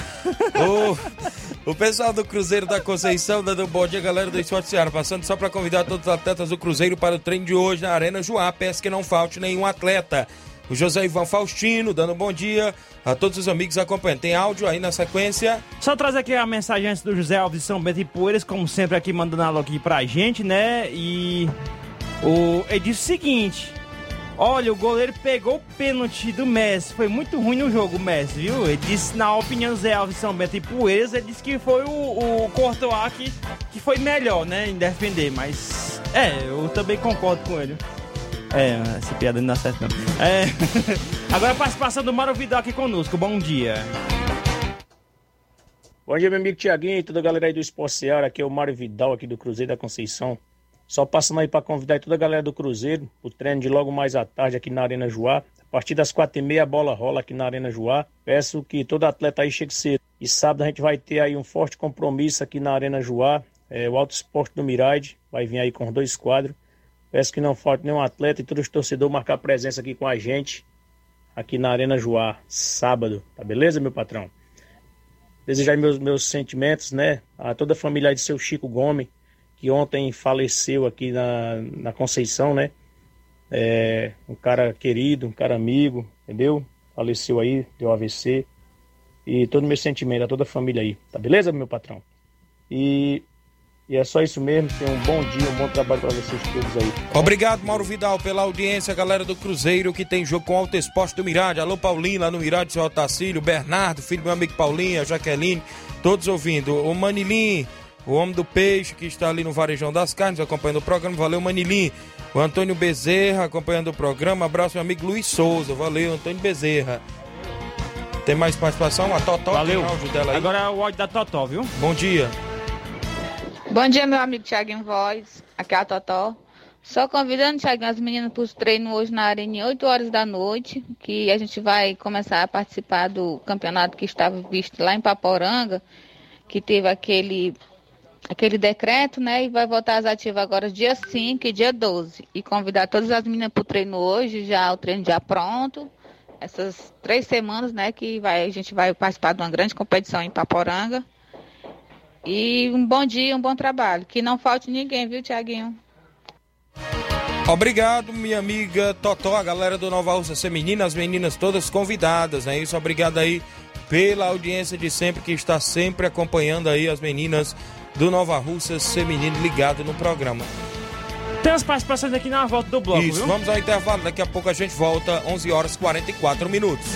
o, o pessoal do Cruzeiro da Conceição, dando bom dia, galera do Esporte Ceará, passando só para convidar todos os atletas do Cruzeiro para o treino de hoje na Arena Joá. Peço que não falte nenhum atleta. O José Ivan Faustino, dando um bom dia a todos os amigos acompanhando. Tem áudio aí na sequência. Só traz aqui a mensagem antes do José Alves de São Bento e Poeiras, como sempre aqui, mandando alô aqui pra gente, né? E o... ele disse o seguinte, olha, o goleiro pegou o pênalti do Messi, foi muito ruim no jogo, Messi, viu? Ele disse, na opinião do José Alves de São Bento e Poeiras, ele disse que foi o, o Courtois que, que foi melhor, né, em defender, mas é, eu também concordo com ele. É, essa piada não dá certo não. É. Agora a participação do Mauro Vidal aqui conosco. Bom dia. Bom dia, meu amigo Tiaguinho e toda a galera aí do Esporte Ceará. Aqui é o Mário Vidal aqui do Cruzeiro da Conceição. Só passando aí para convidar toda a galera do Cruzeiro o treino de logo mais à tarde aqui na Arena Joá. A partir das quatro e meia a bola rola aqui na Arena Joá. Peço que todo atleta aí chegue cedo. E sábado a gente vai ter aí um forte compromisso aqui na Arena Joá. É, o Auto Esporte do Mirade vai vir aí com dois quadros. Peço que não falte nenhum atleta e todos os torcedores marcar presença aqui com a gente, aqui na Arena Joá, sábado, tá beleza, meu patrão? Desejar meus, meus sentimentos, né, a toda a família de seu Chico Gomes, que ontem faleceu aqui na, na Conceição, né, é, um cara querido, um cara amigo, entendeu? Faleceu aí, deu A V C, e todo o meu sentimento, a toda a família aí, tá beleza, meu patrão? E... E é só isso mesmo, tenham um bom dia, um bom trabalho para vocês todos aí. Obrigado, Mauro Vidal, pela audiência, galera do Cruzeiro, que tem jogo com o Alto Esporte do Mirade. Alô, Paulinho, lá no Mirade, seu Otacílio, Bernardo, filho do meu amigo Paulinho, a Jaqueline, todos ouvindo. O Manilim, o homem do peixe, que está ali no Varejão das Carnes, acompanhando o programa. Valeu, Manilim. O Antônio Bezerra, acompanhando o programa. Abraço, meu amigo Luiz Souza. Valeu, Antônio Bezerra. Tem mais participação? A Totó, valeu. Tem áudio dela aí. Agora o áudio da Totó, viu? Bom dia. Bom dia, meu amigo Tiaguinho Voz, aqui é a Totó. Só convidando, Tiaguinho, as meninas para os treinos hoje na Arena, oito horas da noite, que a gente vai começar a participar do campeonato que estava visto lá em Paporanga, que teve aquele, aquele decreto, né, e vai voltar às ativas agora dia cinco e dia doze. E convidar todas as meninas para o treino hoje, já o treino já pronto, essas três semanas, né, que vai, a gente vai participar de uma grande competição em Paporanga. E um bom dia, um bom trabalho. Que não falte ninguém, viu, Tiaguinho? Obrigado, minha amiga Totó, a galera do Nova Ursa Feminina, as meninas todas convidadas, é isso? Obrigado aí pela audiência de sempre, que está sempre acompanhando aí as meninas do Nova Ursa Feminina ligado no programa. Tem as participações aqui na volta do bloco, isso, viu? Vamos ao intervalo, daqui a pouco a gente volta, onze horas e quarenta e quatro minutos.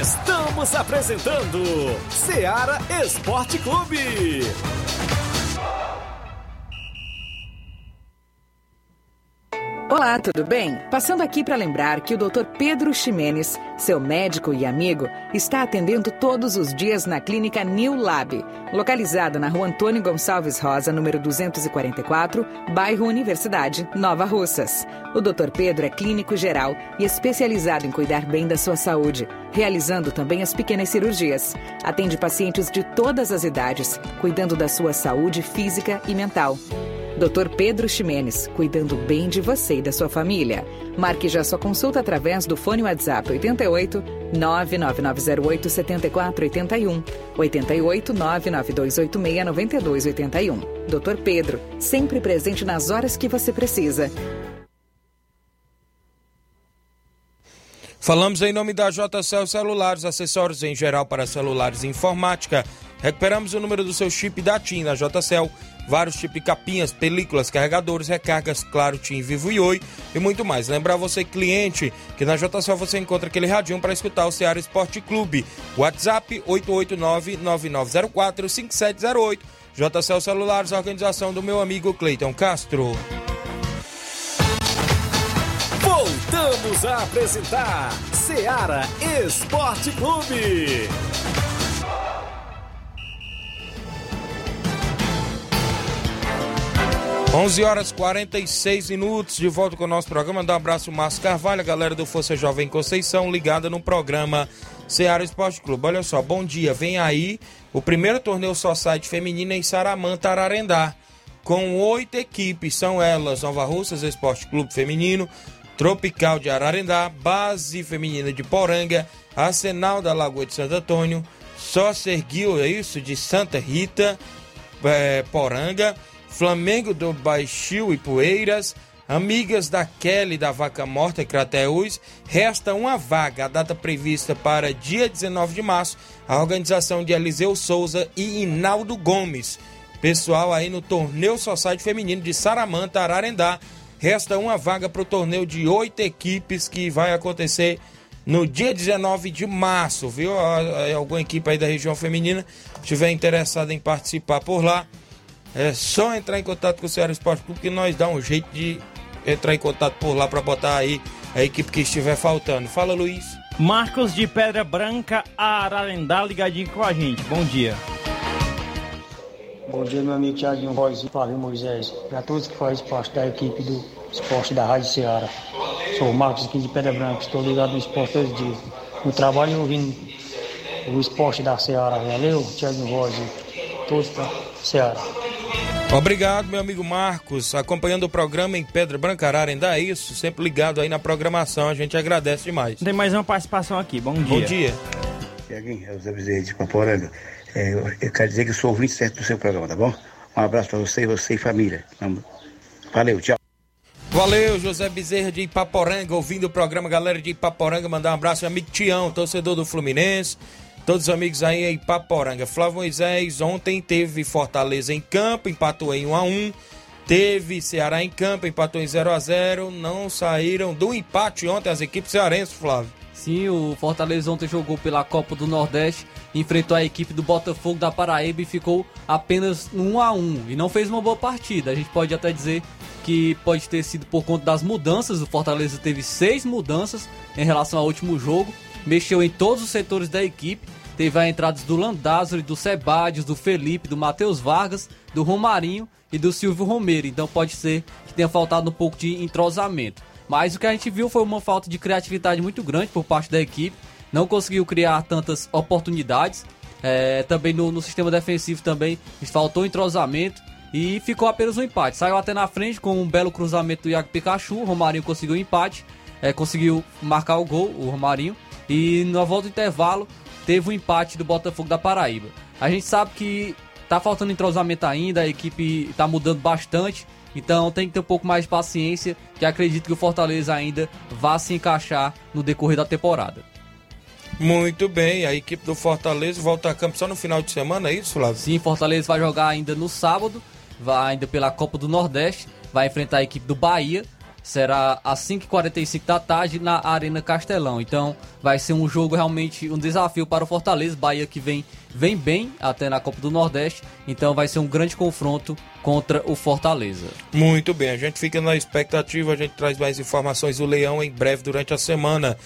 Estamos apresentando Ceará Esporte Clube. Olá, tudo bem? Passando aqui para lembrar que o doutor Pedro Ximenes, seu médico e amigo, está atendendo todos os dias na clínica New Lab, localizada na rua Antônio Gonçalves Rosa, número duzentos e quarenta e quatro, bairro Universidade, Nova Russas. O doutor Pedro é clínico geral e especializado em cuidar bem da sua saúde, realizando também as pequenas cirurgias. Atende pacientes de todas as idades, cuidando da sua saúde física e mental. doutor Pedro Ximenes, cuidando bem de você e da sua família. Marque já sua consulta através do fone WhatsApp oito oito nove nove nove zero oito sete quatro oito um, oito oito nove nove dois oito seis nove dois oito um. doutor Pedro, sempre presente nas horas que você precisa. Falamos em nome da J C L Celulares, acessórios em geral para celulares e informática. Recuperamos o número do seu chip da TIM na J C L. Vários tipos de capinhas, películas, carregadores, recargas, claro, TIM, Vivo e Oi e muito mais. Lembrar você, cliente, que na J C L você encontra aquele radinho para escutar o Ceará Esporte Clube. WhatsApp oito oito nove nove nove zero quatro cinco sete zero oito. J C L Celulares, a organização do meu amigo Cleiton Castro. Voltamos a apresentar Ceará Esporte Clube. onze horas e quarenta e seis minutos, de volta com o nosso programa. Dá um abraço, Márcio Carvalho, a galera do Força Jovem Conceição, ligada no programa Ceará Esporte Clube. Olha só, bom dia, vem aí o primeiro torneio Society feminino em Saramanta, Ararendá, com oito equipes, são elas: Nova Russas Esporte Clube Feminino, Tropical de Ararendá, Base Feminina de Poranga, Arsenal da Lagoa de Santo Antônio, Sócerguil, é isso, de Santa Rita, é, Poranga, Flamengo do Baixio e Poeiras, Amigas da Kelly da Vaca Morta e Crateús. Resta uma vaga, a data prevista para dia dezenove de março, a organização de Eliseu Souza e Hinaldo Gomes. Pessoal aí no torneio Society Feminino de Saramanta, Ararendá, resta uma vaga para o torneio de oito equipes que vai acontecer no dia dezenove de março, viu? Alguma equipe aí da região feminina estiver interessada em participar por lá, é só entrar em contato com o Ceará Esporte Clube que nós dá um jeito de entrar em contato por lá para botar aí a equipe que estiver faltando. Fala, Luiz. Marcos de Pedra Branca, Ararendá, ligadinho com a gente. Bom dia. Bom dia, meu amigo Tiaguinho Voz e Flávio Moisés. Para todos que fazem parte da equipe do esporte da Rádio Ceará. Sou o Marcos aqui de Pedra Branca, estou ligado no esporte todos os dias. No trabalho ouvindo o esporte da Ceará. Valeu, Tiaguinho Voz e todos da Ceará. Obrigado, meu amigo Marcos, acompanhando o programa em Pedra Branca, Ararendá, é isso, sempre ligado aí na programação, a gente agradece demais. Tem mais uma participação aqui, bom dia. Bom dia. Tiaguinho, é o Zé Bezerra de Paporanga, é, eu, eu quero dizer que eu sou ouvinte certo do seu programa, tá bom? Um abraço pra você, você e família, valeu, tchau. Valeu, José Bezerra de Ipaporanga, ouvindo o programa, galera de Ipaporanga, mandar um abraço, meu amigo Tião, torcedor do Fluminense, Todos os amigos aí em Paporanga. Flávio Moisés, ontem teve Fortaleza em campo, empatou em um a um. Teve Ceará em campo, empatou em zero a zero. Não saíram do empate ontem as equipes cearenses, Flávio. Sim, o Fortaleza ontem jogou pela Copa do Nordeste, enfrentou a equipe do Botafogo da Paraíba e ficou apenas um a um. E não fez uma boa partida. A gente pode até dizer que pode ter sido por conta das mudanças. O Fortaleza teve seis mudanças em relação ao último jogo. Mexeu em todos os setores da equipe. Teve a entrada do Landázuri, do Sebadios, do Felipe, do Matheus Vargas, do Romarinho e do Silvio Romero. Então pode ser que tenha faltado um pouco de entrosamento. Mas o que a gente viu foi uma falta de criatividade muito grande por parte da equipe. Não conseguiu criar tantas oportunidades. É, também no, no sistema defensivo também faltou entrosamento. E ficou apenas um empate. Saiu até na frente com um belo cruzamento do Iago Pikachu. O Romarinho conseguiu o empate. É, conseguiu marcar o gol, o Romarinho. E na volta do intervalo teve um empate do Botafogo da Paraíba. A gente sabe que tá faltando entrosamento ainda. A equipe tá mudando bastante. Então tem que ter um pouco mais de paciência, que acredito que o Fortaleza ainda vá se encaixar no decorrer da temporada. Muito bem, a equipe do Fortaleza volta a campo só no final de semana, é isso, Flávio? Sim, Fortaleza vai jogar ainda no sábado, vai ainda pela Copa do Nordeste, vai enfrentar a equipe do Bahia, será às cinco e quarenta e cinco da tarde na Arena Castelão. Então vai ser um jogo realmente, um desafio para o Fortaleza, Bahia que vem, vem bem até na Copa do Nordeste, então vai ser um grande confronto contra o Fortaleza. Muito bem, a gente fica na expectativa, a gente traz mais informações do Leão em breve durante a semana.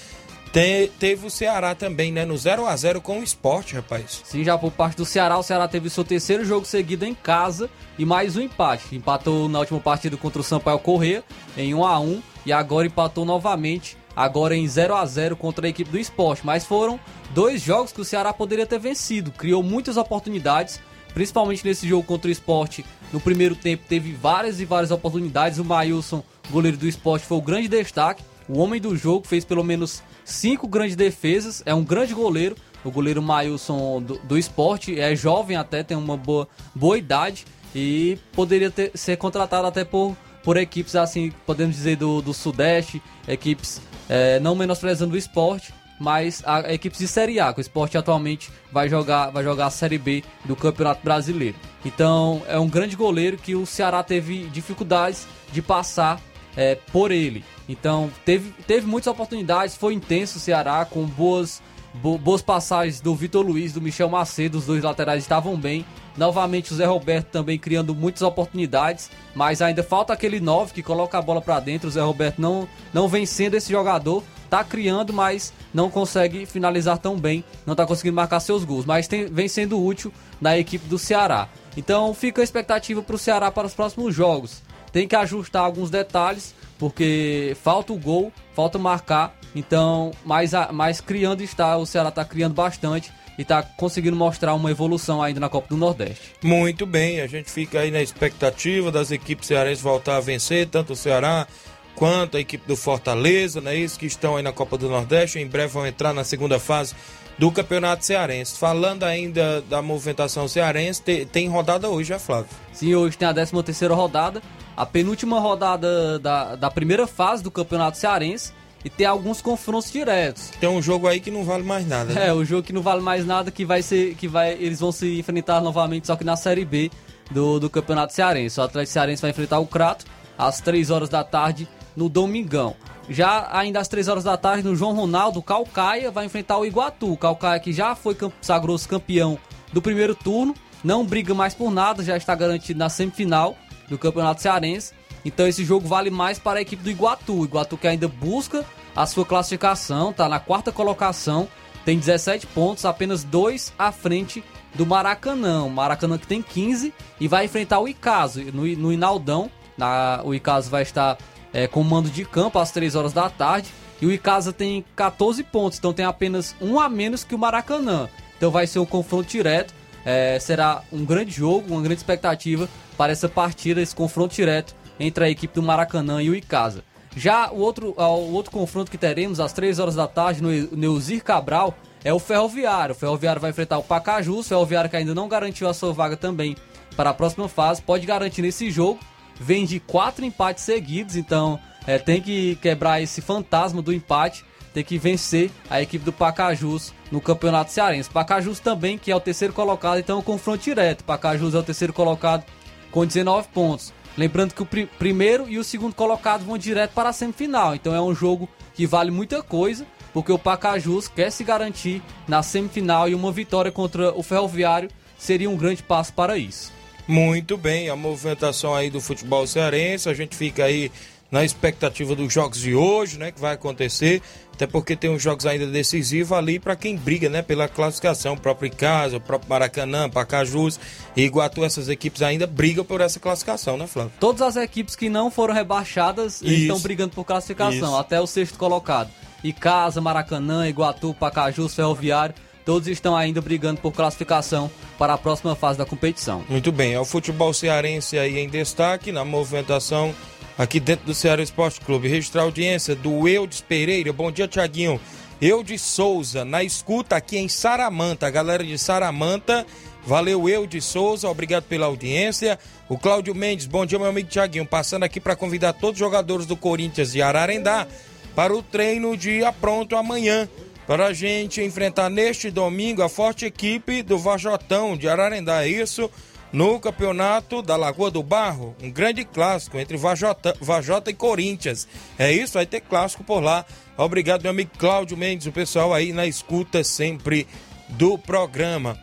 Te, teve o Ceará também, né, no zero a zero com o Sport, rapaz. Sim, já por parte do Ceará, o Ceará teve seu terceiro jogo seguido em casa e mais um empate. Empatou na última partida contra o Sampaio Corrêa em um a um e agora empatou novamente, agora em zero a zero contra a equipe do Sport. Mas foram dois jogos que o Ceará poderia ter vencido, criou muitas oportunidades. Principalmente nesse jogo contra o Sport, no primeiro tempo teve várias e várias oportunidades. O Maílson, goleiro do Sport, foi o grande destaque. O homem do jogo fez pelo menos cinco grandes defesas. É um grande goleiro, o goleiro Maílson do, do Sport. É jovem até, tem uma boa, boa idade e poderia ter, ser contratado até por, por equipes, assim, podemos dizer, do, do Sudeste. Equipes é, não menosprezando o Sport, mas a equipe de Série A, que o Sport atualmente vai jogar, vai jogar a Série B do Campeonato Brasileiro. Então é um grande goleiro que o Ceará teve dificuldades de passar é, por ele. Então teve, teve muitas oportunidades, foi intenso o Ceará, com boas, bo, boas passagens do Vitor Luiz, do Michel Macedo, os dois laterais estavam bem. Novamente o Zé Roberto também criando muitas oportunidades, mas ainda falta aquele nove que coloca a bola para dentro. O Zé Roberto não, não vem sendo esse jogador. Tá criando, mas não consegue finalizar tão bem, não tá conseguindo marcar seus gols, mas tem, vem sendo útil na equipe do Ceará. Então fica a expectativa pro Ceará para os próximos jogos. Tem que ajustar alguns detalhes, porque falta o gol, falta marcar, então, mas, mas criando está, o Ceará tá criando bastante e tá conseguindo mostrar uma evolução ainda na Copa do Nordeste. Muito bem, a gente fica aí na expectativa das equipes cearenses voltar a vencer, tanto o Ceará quanto a equipe do Fortaleza, né? Isso que estão aí na Copa do Nordeste, em breve vão entrar na segunda fase do Campeonato Cearense. Falando ainda da movimentação cearense, te, tem rodada hoje, é, Flávio? Sim, hoje tem a décima terceira rodada, a penúltima rodada da, da primeira fase do Campeonato Cearense e tem alguns confrontos diretos. Tem um jogo aí que não vale mais nada, né? É, o jogo que não vale mais nada, que vai ser, que vai, eles vão se enfrentar novamente, só que na Série B do, do Campeonato Cearense. O Atlético Cearense vai enfrentar o Crato às três horas da tarde no Domingão. Já ainda às três horas da tarde, no João Ronaldo, o Caucaia vai enfrentar o Iguatu. O Caucaia, que já foi sagrou-se campeão do primeiro turno, não briga mais por nada, já está garantido na semifinal do Campeonato Cearense. Então esse jogo vale mais para a equipe do Iguatu. O Iguatu que ainda busca a sua classificação, está na quarta colocação, tem dezessete pontos, apenas dois à frente do Maracanã. O Maracanã que tem quinze e vai enfrentar o Icasa no, no Inaldão. Na, o Icasa vai estar É, com mando de campo às três horas da tarde. E o Icasa tem catorze pontos, então tem apenas um a menos que o Maracanã. Então vai ser um confronto direto. É, será um grande jogo, uma grande expectativa para essa partida, esse confronto direto entre a equipe do Maracanã e o Icasa. Já o outro, o outro confronto que teremos às três horas da tarde no Neuzir Cabral é o Ferroviário. O Ferroviário vai enfrentar o Pacajus. O Ferroviário que ainda não garantiu a sua vaga também para a próxima fase, pode garantir nesse jogo. Vem de quatro empates seguidos, então é, tem que quebrar esse fantasma do empate. ter que vencer a equipe do Pacajus no Campeonato Cearense. Pacajus também, que é o terceiro colocado, então é um confronto direto. Pacajus é o terceiro colocado com dezenove pontos. Lembrando que o pr- primeiro e o segundo colocado vão direto para a semifinal. Então é um jogo que vale muita coisa, porque o Pacajus quer se garantir na semifinal e uma vitória contra o Ferroviário seria um grande passo para isso. Muito bem, a movimentação aí do futebol cearense, a gente fica aí na expectativa dos jogos de hoje, né, que vai acontecer, até porque tem uns jogos ainda decisivos ali para quem briga, né, pela classificação, o próprio Icasa, o próprio Maracanã, Pacajus e Iguatu, essas equipes ainda brigam por essa classificação, né, Flávio? Todas as equipes que não foram rebaixadas Isso. estão brigando por classificação, Isso. até o sexto colocado. Icasa, Maracanã, Iguatu, Pacajus, Ferroviário, todos estão ainda brigando por classificação para a próxima fase da competição. Muito bem, é o futebol cearense aí em destaque na movimentação aqui dentro do Ceará Esporte Clube. Registrar a audiência do Eudes Pereira. Bom dia, Tiaguinho. Eudes Souza, na escuta aqui em Saramanta. A galera de Saramanta, valeu, Eudes Souza, obrigado pela audiência. O Cláudio Mendes, bom dia, meu amigo Tiaguinho. Passando aqui para convidar todos os jogadores do Corinthians de Ararendá para o treino de apronto amanhã, para a gente enfrentar neste domingo a forte equipe do Vajotão de Ararendá. É isso? No campeonato da Lagoa do Barro, um grande clássico entre Vajota, Vajota e Corinthians. É isso, vai ter clássico por lá. Obrigado, meu amigo Cláudio Mendes, o pessoal aí na escuta sempre do programa.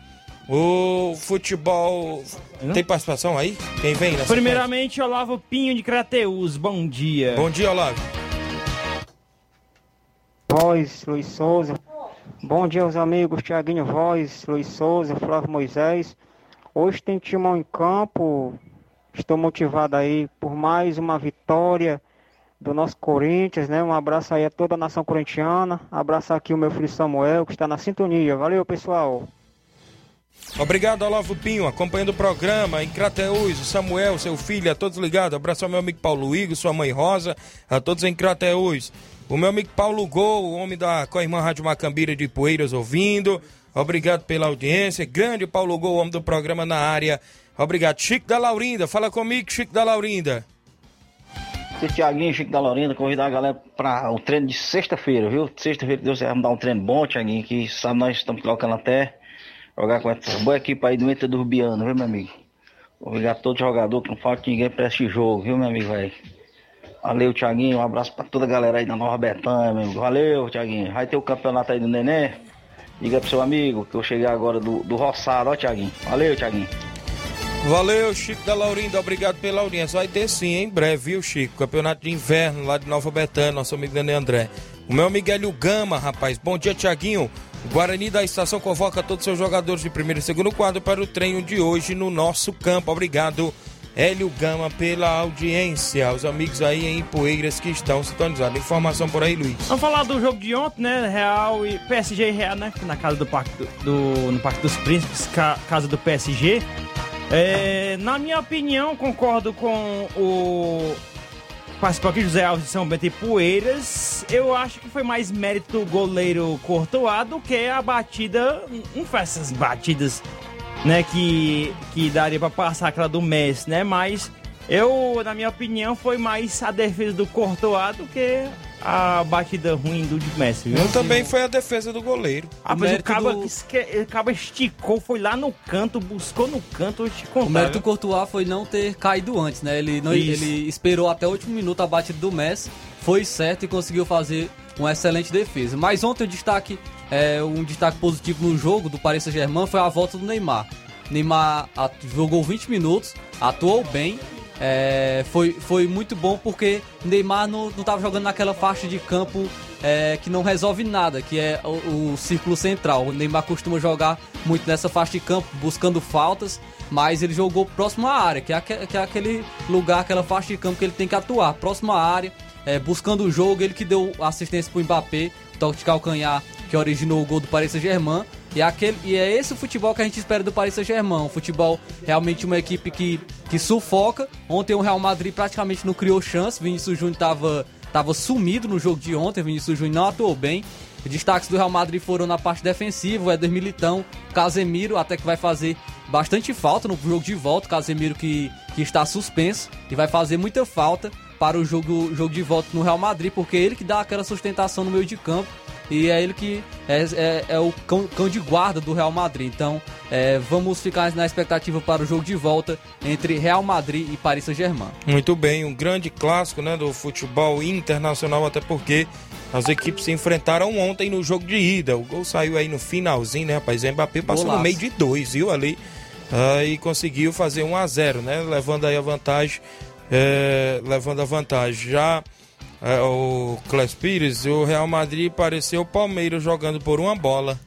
O futebol... Tem participação aí? Quem vem nessa Primeiramente, parte? Olavo Pinho de Crateús, bom dia. Bom dia, Olavo. Voz, Luiz Souza. Bom dia, aos amigos Tiaguinho Voz, Luiz Souza, Flávio Moisés. Hoje tem Timão em campo, estou motivado aí por mais uma vitória do nosso Corinthians, né? Um abraço aí a toda a nação corintiana, abraço aqui o meu filho Samuel, que está na sintonia. Valeu, pessoal! Obrigado, Olavo Pinho, acompanhando o programa em Crateús, o Samuel, seu filho, a todos ligados. Abraço ao meu amigo Paulo Igor, sua mãe Rosa, a todos em Crateús. O meu amigo Paulo Gol, o homem da co-irmã Rádio Macambira de Poeiras, ouvindo. Obrigado pela audiência, grande Paulo Gol, homem do programa na área. Obrigado, Chico da Laurinda, fala comigo, Chico da Laurinda. Seu Tiaguinho, Chico da Laurinda, convidar a galera para o treino de sexta-feira, viu? Sexta-feira, Deus vai me dar um treino bom, Tiaguinho, que sabe, nós estamos colocando até jogar com essa boa equipe aí do Entre Durbiano, viu, meu amigo? Obrigado a todo jogador, que não falta ninguém para esse jogo, viu, meu amigo, velho? Valeu, Tiaguinho, um abraço para toda a galera aí da Nova Betânia, meu amigo. Valeu, Tiaguinho, vai ter o campeonato aí do Neném. Diga pro seu amigo que eu cheguei agora do, do Roçado, ó, Tiaguinho. Valeu, Tiaguinho. Valeu, Chico da Laurinda, obrigado pela audiência. Vai ter sim, em breve, viu, Chico? Campeonato de inverno lá de Nova Betânia, nosso amigo Daniel André. O meu amigo Hélio Gama, rapaz. Bom dia, Tiaguinho. O Guarani da Estação convoca todos os seus jogadores de primeiro e segundo quadro para o treino de hoje no nosso campo. Obrigado, Hélio Gama, pela audiência. Os amigos aí em Poeiras que estão sintonizados. Informação por aí, Luiz. Vamos falar do jogo de ontem, né? Real e P S G e Real, né? Na casa do Parque, do, do, no Parque dos Príncipes, ca, casa do P S G. É, na minha opinião, concordo com o participante aqui, José Alves de São Bento e Poeiras. Eu acho que foi mais mérito do goleiro Courtois do que a batida, não foi essas batidas... Né, que, que daria para passar aquela do Messi, né? Mas eu, na minha opinião, foi mais a defesa do Courtois do que a batida ruim do Messi. Viu? Eu também foi a defesa do goleiro. Ah, mas o Caba do... esque... esticou, foi lá no canto, buscou no canto. Te contar, o mérito viu? do Courtois foi não ter caído antes, né? Ele, não, ele esperou até o último minuto a batida do Messi, foi certo e conseguiu fazer uma excelente defesa. Mas ontem o destaque... É, um destaque positivo no jogo do Paris Saint-Germain foi a volta do Neymar. Neymar atu- jogou vinte minutos, atuou bem, é, foi, foi muito bom porque Neymar não estava jogando naquela faixa de campo é, que não resolve nada, que é o, o círculo central. O Neymar costuma jogar muito nessa faixa de campo, buscando faltas, mas ele jogou próximo à área, que é, aque- que é aquele lugar, aquela faixa de campo que ele tem que atuar, próximo à área, é, buscando o jogo. Ele que deu assistência para o Mbappé, toque de calcanhar, que originou o gol do Paris Saint-Germain, e, aquele, e é esse o futebol que a gente espera do Paris Saint-Germain, um futebol realmente uma equipe que, que sufoca. Ontem o Real Madrid praticamente não criou chance, Vinícius Júnior estava tava sumido no jogo de ontem, Vinícius Júnior não atuou bem. Os destaques do Real Madrid foram na parte defensiva, Éder Militão, Casemiro, até que vai fazer bastante falta no jogo de volta, Casemiro que, que está suspenso e vai fazer muita falta. para o jogo, jogo de volta no Real Madrid, porque é ele que dá aquela sustentação no meio de campo e é ele que é, é, é o cão, cão de guarda do Real Madrid. Então é, vamos ficar na expectativa para o jogo de volta entre Real Madrid e Paris Saint-Germain. Muito bem, um grande clássico, né, do futebol internacional, até porque as equipes se enfrentaram ontem no jogo de ida. O gol saiu aí no finalzinho, né, rapaz? O Mbappé passou Golaço. No meio de dois, viu, ali uh, e conseguiu fazer um a zero, né, levando aí a vantagem. É, levando a vantagem já é, o Clés Pires. O Real Madrid pareceu o Palmeiras jogando por uma bola,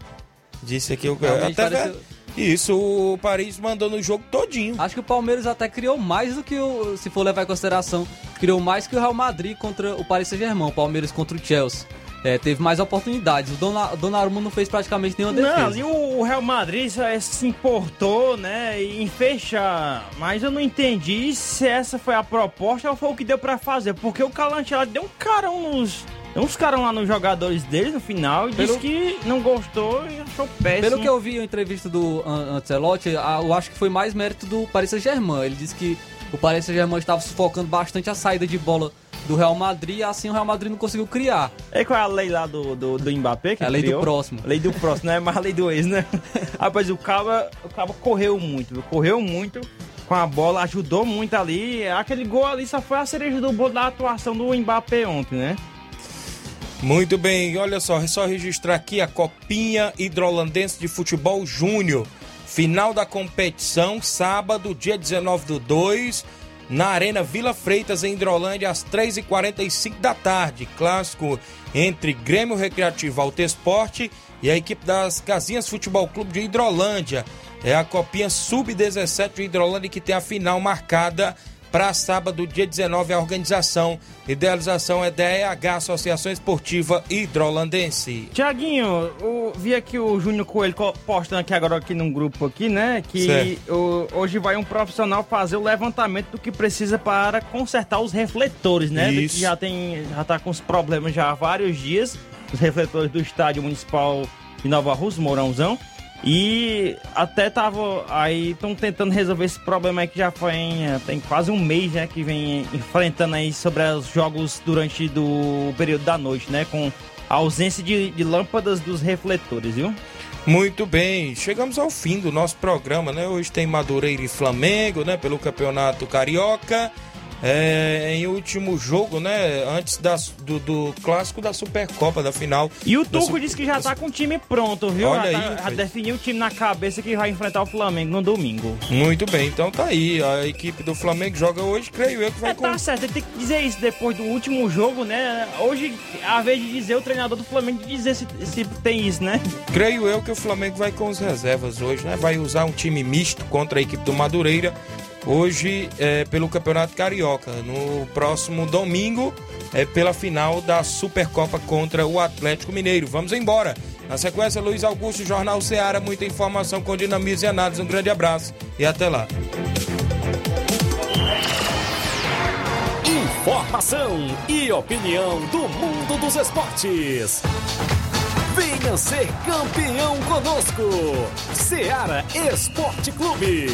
disse aqui o até pareceu... Isso, o Paris mandou no jogo todinho. Acho que o Palmeiras até criou mais do que o, se for levar em consideração, criou mais que o Real Madrid contra o Paris Saint-Germain. O Palmeiras contra o Chelsea é, teve mais oportunidades. O Donnarumma não fez praticamente nenhuma defesa. Não, e o Real Madrid se importou, né, em fechar. Mas eu não entendi se essa foi a proposta ou foi o que deu pra fazer. Porque o Calante lá deu um carão nos... Tem uns caras lá nos jogadores deles no final e pelo... disse que não gostou e achou péssimo. Pelo que eu vi a entrevista do Ancelotti, eu acho que foi mais mérito do Paris Saint-Germain. Ele disse que o Paris Saint-Germain estava sufocando bastante a saída de bola do Real Madrid e assim o Real Madrid não conseguiu criar. E qual é a lei lá do, do, do Mbappé? Que é a lei criou? Do próximo. Lei do próximo, não é mais a lei do ex, né? Rapaz, o Caba, o Caba correu muito, correu muito com a bola, ajudou muito ali. Aquele gol ali só foi a cereja do bolo da atuação do Mbappé ontem, né? Muito bem, olha só, só registrar aqui a Copinha Hidrolandense de Futebol Júnior. Final da competição, sábado, dia dezenove do dois, na Arena Vila Freitas, em Hidrolândia, às três e quarenta e cinco da tarde. Clássico entre Grêmio Recreativo Alto Esporte e a equipe das Casinhas Futebol Clube de Hidrolândia. É a Copinha sub dezessete de Hidrolândia que tem a final marcada para sábado, dia dezenove, a organização, idealização é da E H, Associação Esportiva Hidrolandense. Tiaguinho, eu vi aqui o Júnior Coelho postando aqui agora aqui num grupo aqui, né? Que o, hoje vai um profissional fazer o levantamento do que precisa para consertar os refletores, né? Isso. Do que já tem, já tá com os problemas já há vários dias, os refletores do Estádio Municipal de Nova Rússia, Mourãozão. E até tava aí, estão tentando resolver esse problema aí que já foi em, tem quase um mês, né, que vem enfrentando aí sobre os jogos durante do período da noite, né, com a ausência de, de lâmpadas dos refletores, viu? Muito bem, chegamos ao fim do nosso programa, né, hoje tem Madureira e Flamengo, né, pelo Campeonato Carioca, é, em último jogo, né, antes da, do, do clássico da Supercopa, da final. E o Turco disse que já tá com o time pronto, viu? Olha, já aí, tá, já definiu o time na cabeça que vai enfrentar o Flamengo no domingo. Muito bem, então tá aí, a equipe do Flamengo joga hoje, creio eu que vai... É, com... tá certo, ele tem que dizer isso depois do último jogo, né, hoje, a vez de dizer, o treinador do Flamengo dizer se, se tem isso, né? Creio eu que o Flamengo vai com as reservas hoje, né, vai usar um time misto contra a equipe do Madureira, hoje é pelo Campeonato Carioca, no próximo domingo é pela final da Supercopa contra o Atlético Mineiro. Vamos embora. Na sequência, Luiz Augusto, Jornal Ceará, muita informação com dinamismo e análise. Um grande abraço e até lá. Informação e opinião do mundo dos esportes. Venha ser campeão conosco. Ceará Esporte Clube.